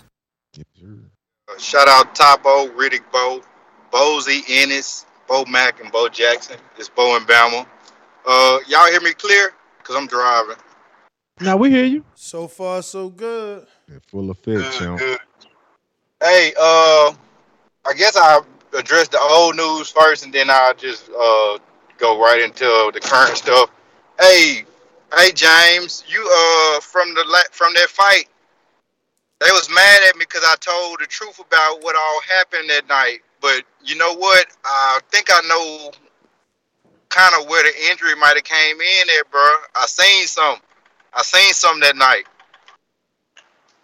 Shout out Tabo, Riddick Bowe, Bozy Ennis, Bo Mack, and Bo Jackson. It's Bo and Bama. Y'all hear me clear? Because I'm driving. Now we hear you. So far, so good. They're full effect, Sean. Hey, I guess I'll address the old news first, and then I'll just go right into the current stuff. Hey, James, you from that fight, they was mad at me because I told the truth about what all happened that night. But you know what? I think I know kind of where the injury might have came in at, bro. I seen something that night.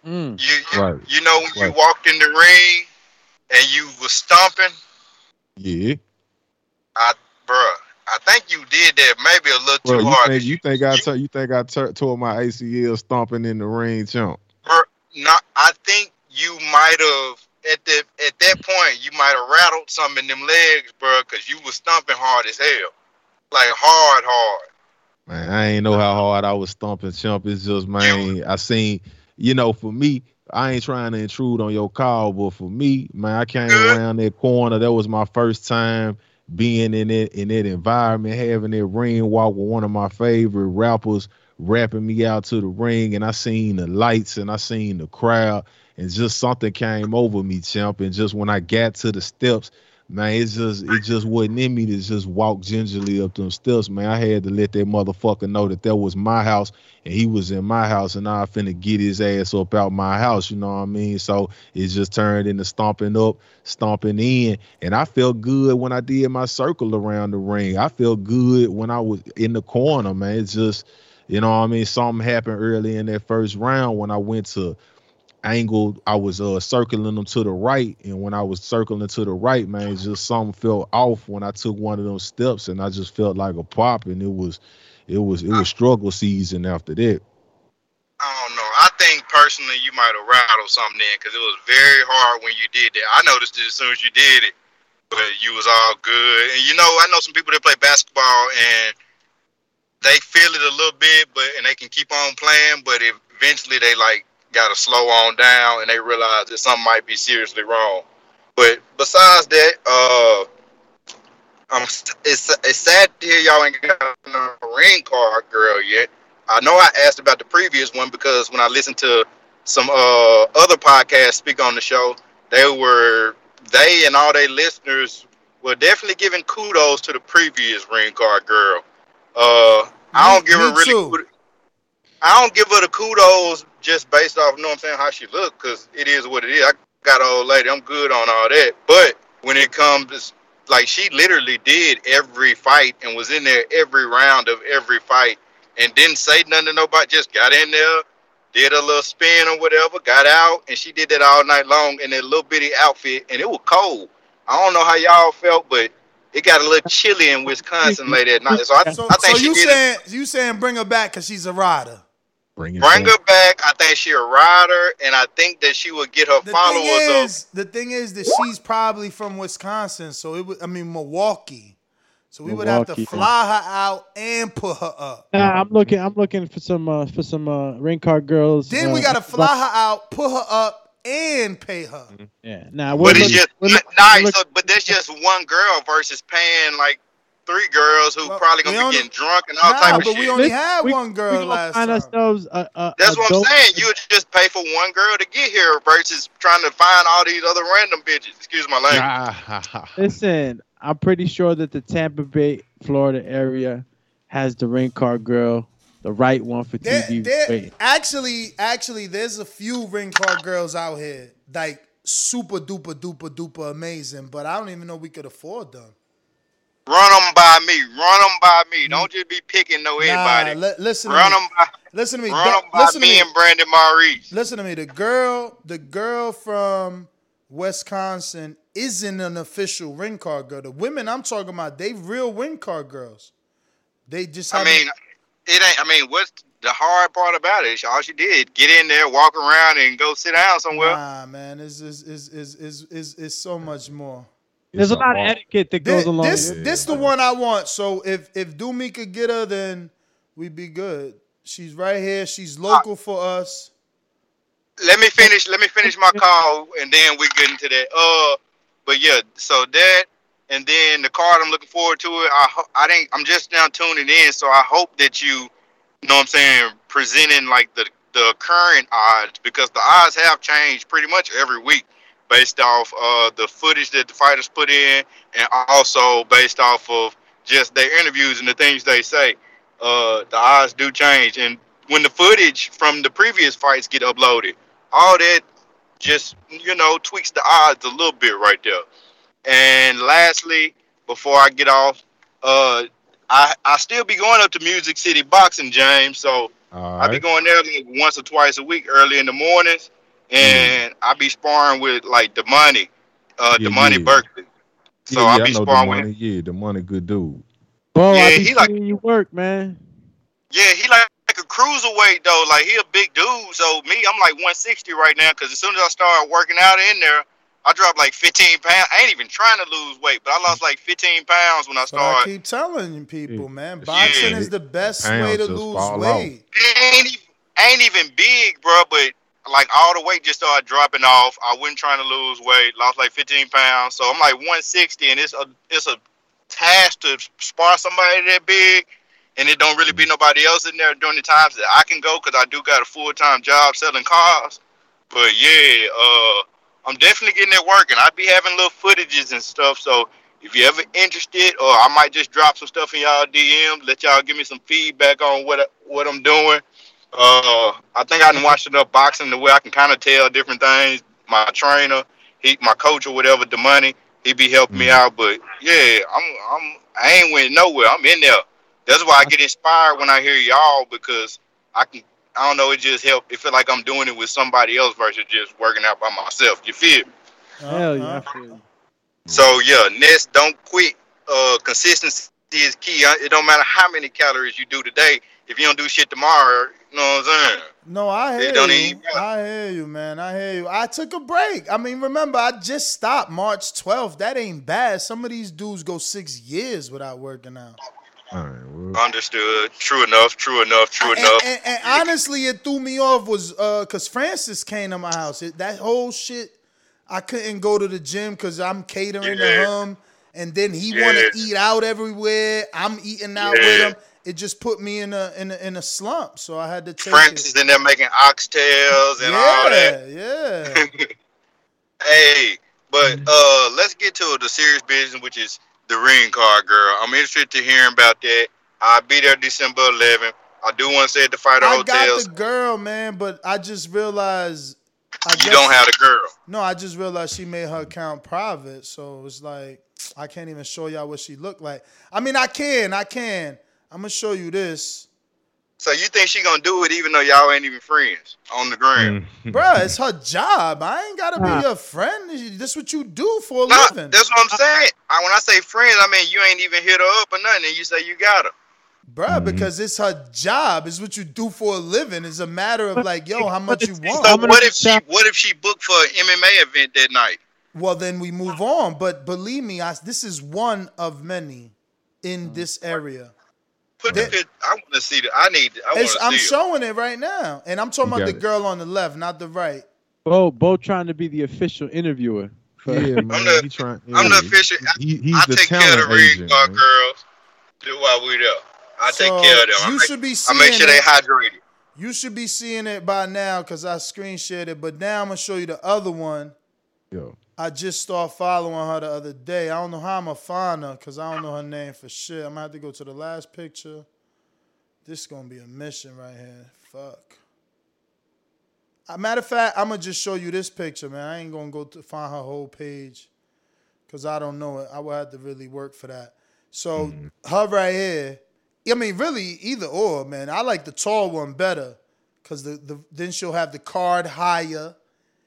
You know when you walked in the ring and you was stomping? Yeah. I think you did that maybe a little too hard. You think I tore my ACL stomping in the ring, chump? Bro, no, I think you might have. At that point, you might have rattled something in them legs, bro, because you was stomping hard as hell. Like, hard. Man, I ain't know how hard I was stomping, chump. It's just, man, I seen, you know, for me, I ain't trying to intrude on your call, but for me, man, I came around that corner. That was my first time being in that environment, having that ring walk with one of my favorite rappers rapping me out to the ring, and I seen the lights, and I seen the crowd, and just something came over me, champ. And just when I got to the steps, man, it just wasn't in me to just walk gingerly up them steps, man. I had to let that motherfucker know that was my house and he was in my house and I finna get his ass up out my house, you know what I mean? So it just turned into stomping up, stomping in. And I felt good when I did my circle around the ring. I felt good when I was in the corner, man. It's just, you know what I mean? Something happened early in that first round when I went to angle. I was circling them to the right, and when I was circling to the right, man, just something fell off when I took one of those steps, and I just felt like a pop, and it was struggle season after that. I don't know. I think personally you might have rattled something in because it was very hard when you did that. I noticed it as soon as you did it, but you was all good. And you know, I know some people that play basketball and they feel it a little bit, and they can keep on playing, but eventually they got to slow on down, and they realize that something might be seriously wrong. But besides that, it's sad to hear y'all ain't got a ring card girl yet. I know I asked about the previous one because when I listened to some other podcasts speak on the show, they and all their listeners were definitely giving kudos to the previous ring card girl. I don't give her the kudos just based off, you know what I'm saying, how she looked, because it is what it is. I got an old lady. I'm good on all that. But when it comes, she literally did every fight and was in there every round of every fight and didn't say nothing to nobody, just got in there, did a little spin or whatever, got out, and she did that all night long in that little bitty outfit, and it was cold. I don't know how y'all felt, but it got a little chilly in Wisconsin late at night. So I think she did it. So you saying bring her back because she's a rider. Bring her back. I think she's a rider, and I think that she would get her followers up. The thing is that she's probably from Wisconsin, so Milwaukee. So we would have to fly her out and put her up. Nah, I'm looking for some ring card girls. Then we gotta fly her out, put her up, and pay her. Yeah. Nah, but that's just one girl versus paying like three girls who probably gonna be getting drunk and all type of shit. But we only had one girl last time. That's what I'm saying. You would just pay for one girl to get here versus trying to find all these other random bitches. Excuse my language. Listen, I'm pretty sure that the Tampa Bay, Florida area has the ring card girl, the right one for TBB. Actually, there's a few ring card girls out here, like super duper duper duper amazing, but I don't even know we could afford them. Run them by me. Don't just be picking anybody. Listen to me. Run them by me and Brandon Maurice. Listen to me. The girl from Wisconsin isn't an official ring card girl. The women I'm talking about, they real ring card girls. They just. What's the hard part about it? All she did get in there, walk around, and go sit down somewhere. Nah, man, it's so much more. There's a lot of etiquette that goes along. This the one I want. So if Doomy could get her, then we'd be good. She's right here. She's local for us. Let me finish my call, and then we get into that. But yeah, so that, and then the card I'm looking forward to it. I'm just now tuning in, so I hope that you know what I'm saying, presenting like the current odds, because the odds have changed pretty much every week, based off the footage that the fighters put in, and also based off of just their interviews and the things they say. The odds do change. And when the footage from the previous fights get uploaded, all that just, tweaks the odds a little bit right there. And lastly, before I get off, I still be going up to Music City Boxing, James. So all right. I be going there once or twice a week early in the mornings. And I be sparring with like Damani, Damani Berkeley. So I be sparring with him. Yeah, Damani, good dude. Bro, yeah, I be seeing you work, man. Yeah, he like a cruiserweight though. Like he a big dude. So me, I'm like 160 right now. Because as soon as I started working out in there, I dropped like 15 pounds. I ain't even trying to lose weight, but I lost like 15 pounds when I started. But I keep telling people, man, boxing is the best way to lose weight. Ain't even big, bro, but. Like all the weight just started dropping off. I wasn't trying to lose weight. Lost like 15 pounds. So I'm like 160, and it's a task to spar somebody that big, and it don't really be nobody else in there during the times that I can go, because I do got a full time job selling cars. But yeah, I'm definitely getting it working. I be having little footages and stuff. So if you're ever interested, or I might just drop some stuff in y'all DMs, let y'all give me some feedback on what I'm doing. I think I done watched enough boxing the way I can kind of tell different things. My trainer, my coach or whatever, Damani, he be helping me out. But yeah, I ain't went nowhere. I'm in there. That's why I get inspired when I hear y'all, because I don't know, it just helped. It feel like I'm doing it with somebody else versus just working out by myself. You feel me? Hell yeah, I feel. So yeah, Ness, don't quit. Consistency is key. It don't matter how many calories you do today. If you don't do shit tomorrow, you know what I'm saying? No, I hear you, man. I took a break. I mean, remember, I just stopped March 12th. That ain't bad. Some of these dudes go 6 years without working out. All right, understood. True enough. And honestly, it threw me off was because Francis came to my house. That whole shit, I couldn't go to the gym because I'm catering to him. And then he want to eat out everywhere. I'm eating out with him. It just put me in a slump, so I had to take Francis in there making oxtails and all that. Yeah. Hey, but let's get to the serious business, which is the ring card girl. I'm interested to hearing about that. I'll be there December 11th. I do want to say at the Fighter Hotels. I got the girl, man, but I just realized you don't have the girl. No, I just realized she made her account private, so it's like I can't even show y'all what she looked like. I mean, I can. I'm gonna show you this. So you think she gonna do it even though y'all ain't even friends on the gram? Bruh, it's her job. I ain't gotta be your friend. This what you do for a living. That's what I'm saying. When I say friends, I mean you ain't even hit her up or nothing, and you say you got her. Bruh, because it's her job. It's what you do for a living. It's a matter of like, yo, how much you want. So what if she booked for an MMA event that night? Well, then we move on. But believe me, this is one of many. in this area. Put the picture. I want to see that. I'm showing it right now, and I'm talking about the girl on the left, not the right. Bo trying to be the official interviewer. I'm the official. I take care of the ring guard girls. Do while we there. I take care of them. I make sure they hydrated. You should be seeing it by now because I screen shared it. But now I'm gonna show you the other one. Yo. I just started following her the other day. I don't know how I'm gonna find her because I don't know her name for shit. I'm gonna have to go to the last picture. This is gonna be a mission right here. Fuck. Matter of fact, I'm gonna just show you this picture, man. I ain't gonna go to find her whole page because I don't know it. I will have to really work for that. So her right here. I mean, really, either or, man. I like the tall one better because then she'll have the card higher.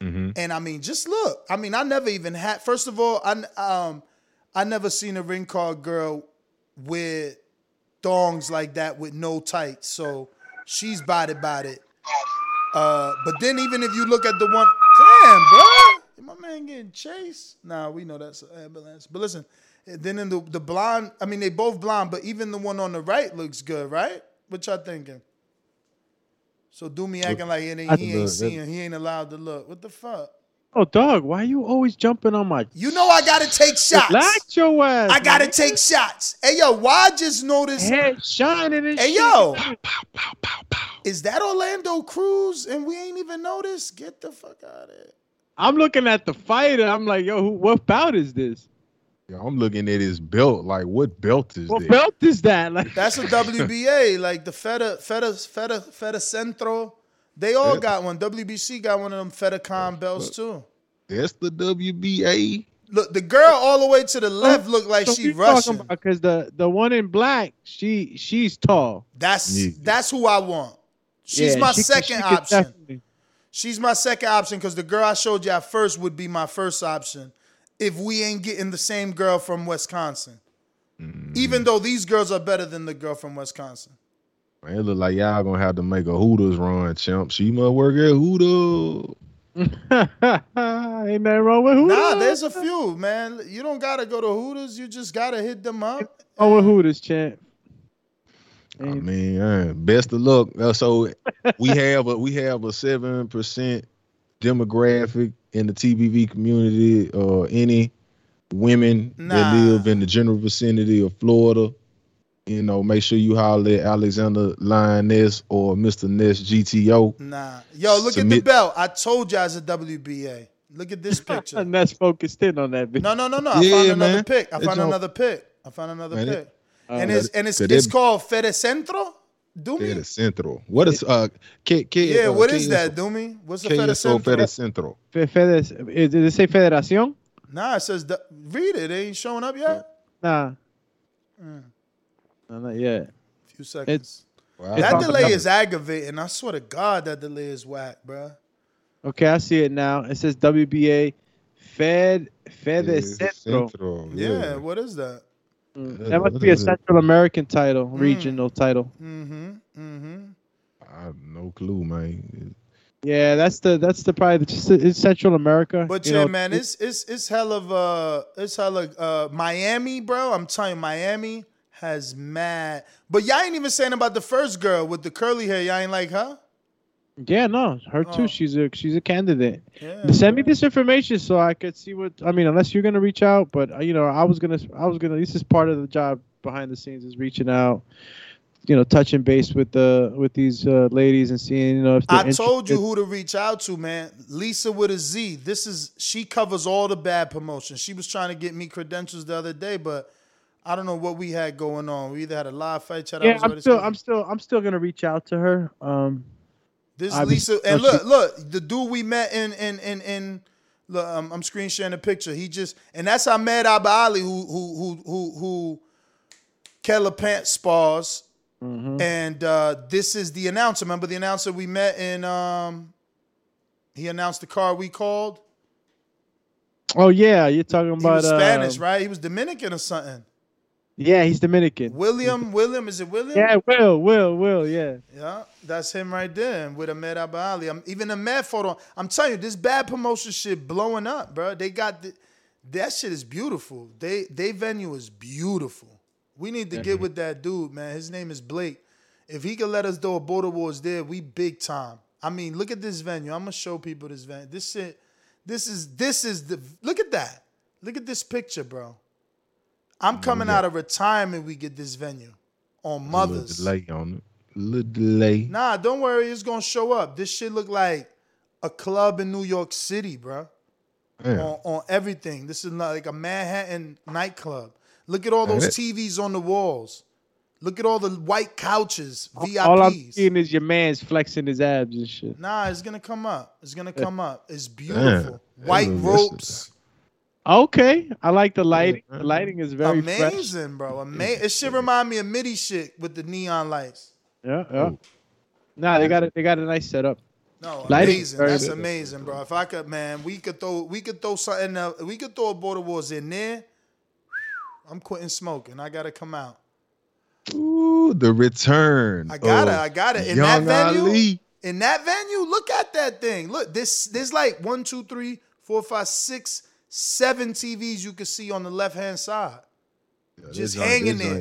Mm-hmm. And, I mean, just look. I mean, I never even had – first of all, I never seen a ring card girl with thongs like that with no tights. So she's bodied. But then even if you look at the one – damn, bro. My man getting chased? Nah, we know that's an ambulance. But listen – then in the blonde, I mean, they both blonde, but even the one on the right looks good, right? What y'all thinking? So do me acting like he ain't allowed to look. What the fuck? Oh, dog, why are you always jumping on my... You know I got to take shots. Relax your ass. I got to take shots. Hey, yo, why I just noticed... Head shining and shit. Hey, yo. Pow, pow, pow, pow, pow. Is that Orlando Cruz and we ain't even noticed? Get the fuck out of here. I'm looking at the fighter. I'm like, yo, what bout is this? I'm looking at his belt. Like, what belt is that? What belt is that? Like, that's a WBA. Like, the Feta Centro. They all got one. WBC got one of them Fetacom belts, too. That's the WBA. Look, the girl all the way to the left looked like she Russian. Because the one in black, she's tall. That's who I want. She's my second option. She's my second option because the girl I showed you at first would be my first option. If we ain't getting the same girl from Wisconsin. Even though these girls are better than the girl from Wisconsin. Man, it look like y'all gonna have to make a Hooters run, chump. She must work at Hooters. Ain't nothing wrong with Hooters. Nah, there's a few, man. You don't gotta go to Hooters. You just gotta hit them up. Oh, with Hooters, champ. I mean, best of luck. So we have a 7% demographic in the TBV community, any women that live in the general vicinity of Florida, you know, make sure you holler at Alexander Lioness or Mr. Ness GTO. Nah. Yo, look at the belt. I told you I was a WBA. Look at this picture. And that's focused in on that bitch. No. I found another pick. It's called Fedecentro? Doomy? Fedacentro. What is what is that, Doomy? What's the Fedacentro? Did it say Federación? Nah, it says read it. It ain't showing up yet. Nah. Not yet. A few seconds. Wow. That delay is aggravating. I swear to God that delay is whack, bro. Okay, I see it now. It says WBA Fedacentro. Yeah, what is that? That must be a Central American title, regional title. I have no clue, man. Yeah, that's the probably it's Central America. But you know, man, it's hella Miami, bro. I'm telling you, Miami has mad. But y'all ain't even saying about the first girl with the curly hair. Y'all ain't like her. Yeah, no, her too. She's a candidate. Yeah, send me this information so I could see what I mean. Unless you're gonna reach out, but you know, I was gonna. This is part of the job behind the scenes is reaching out, you know, touching base with these ladies and seeing, you know, if I told you who to reach out to, man. Lisa with a Z. She covers all the bad promotions. She was trying to get me credentials the other day, but I don't know what we had going on. We either had a live fight chat. Yeah, I'm still gonna reach out to her. This Lisa, and look, the dude we met in I'm screen sharing a picture. He just, and that's how Mad Abba Ali, who Kella Pant spars, and this is the announcer. Remember the announcer we met in? He announced the car we called. Oh yeah, you're talking about he was Spanish, right? He was Dominican or something. Yeah, he's Dominican. William, is it William? Yeah, Will, yeah. Yeah, that's him right there with Ahmed Abba Ali. Even Ahmed fought on. I'm telling you, this bad promotion shit blowing up, bro. That shit is beautiful. They venue is beautiful. We need to get with that dude, man. His name is Blake. If he could let us do a Border Wars there, we big time. I mean, look at this venue. I'm going to show people this venue. This shit, this is the, look at that. Look at this picture, bro. I'm coming out of retirement. We get this venue on Mother's. A little delay on it. Nah, don't worry. It's going to show up. This shit look like a club in New York City, bro. Yeah. On everything. This is not like a Manhattan nightclub. Look at all those TVs on the walls. Look at all the white couches, VIPs. All I'm seeing is your man's flexing his abs and shit. Nah, it's going to come up. It's going to come up. It's beautiful. Damn. White ropes. Okay. I like the lighting. The lighting is very amazing, fresh. Bro. It should remind me of MIDI shit with the neon lights. Yeah, yeah. Ooh. Nah, they got a nice setup. No, amazing. That's amazing, bro. If I could, man, we could throw something else. We could throw a Border Wars in there. I'm quitting smoking. I gotta come out. Ooh, the return. I gotta. In that venue. Ali. In that venue, look at that thing. Look, there's like 1, 2, 3, 4, 5, 6, 7 TVs you can see on the left hand side. Yeah, just hanging there.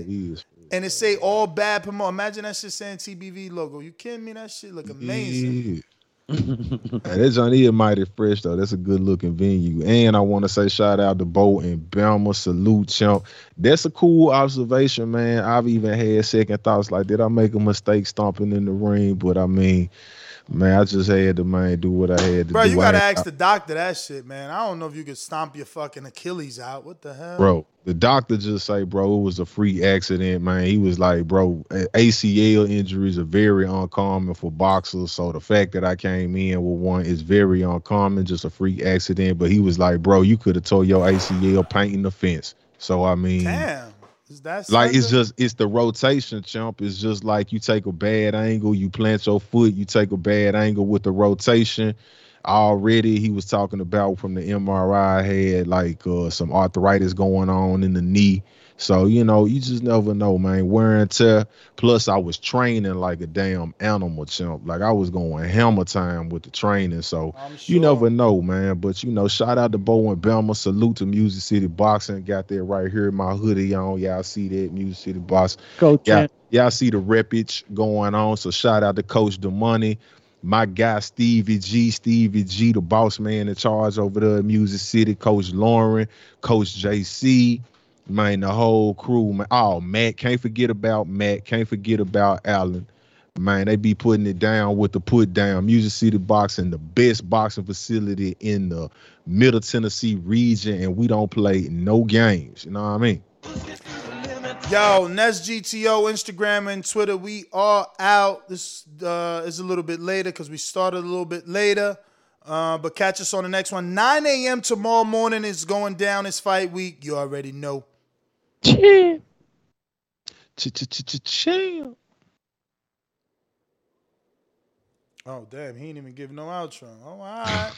And it say all bad promo. Imagine that shit saying TBV logo. You kidding me? That shit look amazing. Yeah. That Johnny is mighty fresh though. That's a good looking venue. And I want to say shout out to Bo and Belma. Salute, champ. That's a cool observation, man. I've even had second thoughts like, did I make a mistake stomping in the ring? But I mean, man, I just had to, man, do what I had to do. Bro, you got to ask the doctor that shit, man. I don't know if you could stomp your fucking Achilles out. What the hell? Bro, the doctor just say, bro, it was a freak accident, man. He was like, bro, ACL injuries are very uncommon for boxers. So the fact that I came in with one is very uncommon, just a freak accident. But he was like, bro, you could have tore your ACL painting the fence. So, I mean. Damn. Like it's the rotation, chump. It's just like you take a bad angle, you plant your foot, you take a bad angle with the rotation. Already he was talking about from the MRI had like some arthritis going on in the knee. So, you know, you just never know, man. Wear and tear. Plus, I was training like a damn animal, chump. Like, I was going hammer time with the training. So, sure. You never know, man. But, you know, shout out to Bo and Belma. Salute to Music City Boxing. Got that right here. My hoodie on. Y'all see that? Music City Boxing. Coach. Y'all see the reppage going on. So, shout out to Coach Damani. My guy, Stevie G, the boss man in charge over there at Music City. Coach Lauren. Coach JC. Man, the whole crew, man. Oh, Matt, can't forget about Matt. Can't forget about Allen. Man, they be putting it down with the put down. Music City Boxing, the best boxing facility in the Middle Tennessee region, and we don't play no games. You know what I mean? Yo, Ness GTO, Instagram and Twitter, we are out. This is a little bit later because we started a little bit later. But catch us on the next one. 9 a.m. tomorrow morning is going down. It's fight week. You already know. Chill. Chill. Oh, damn. He ain't even give no outro. Oh, all right.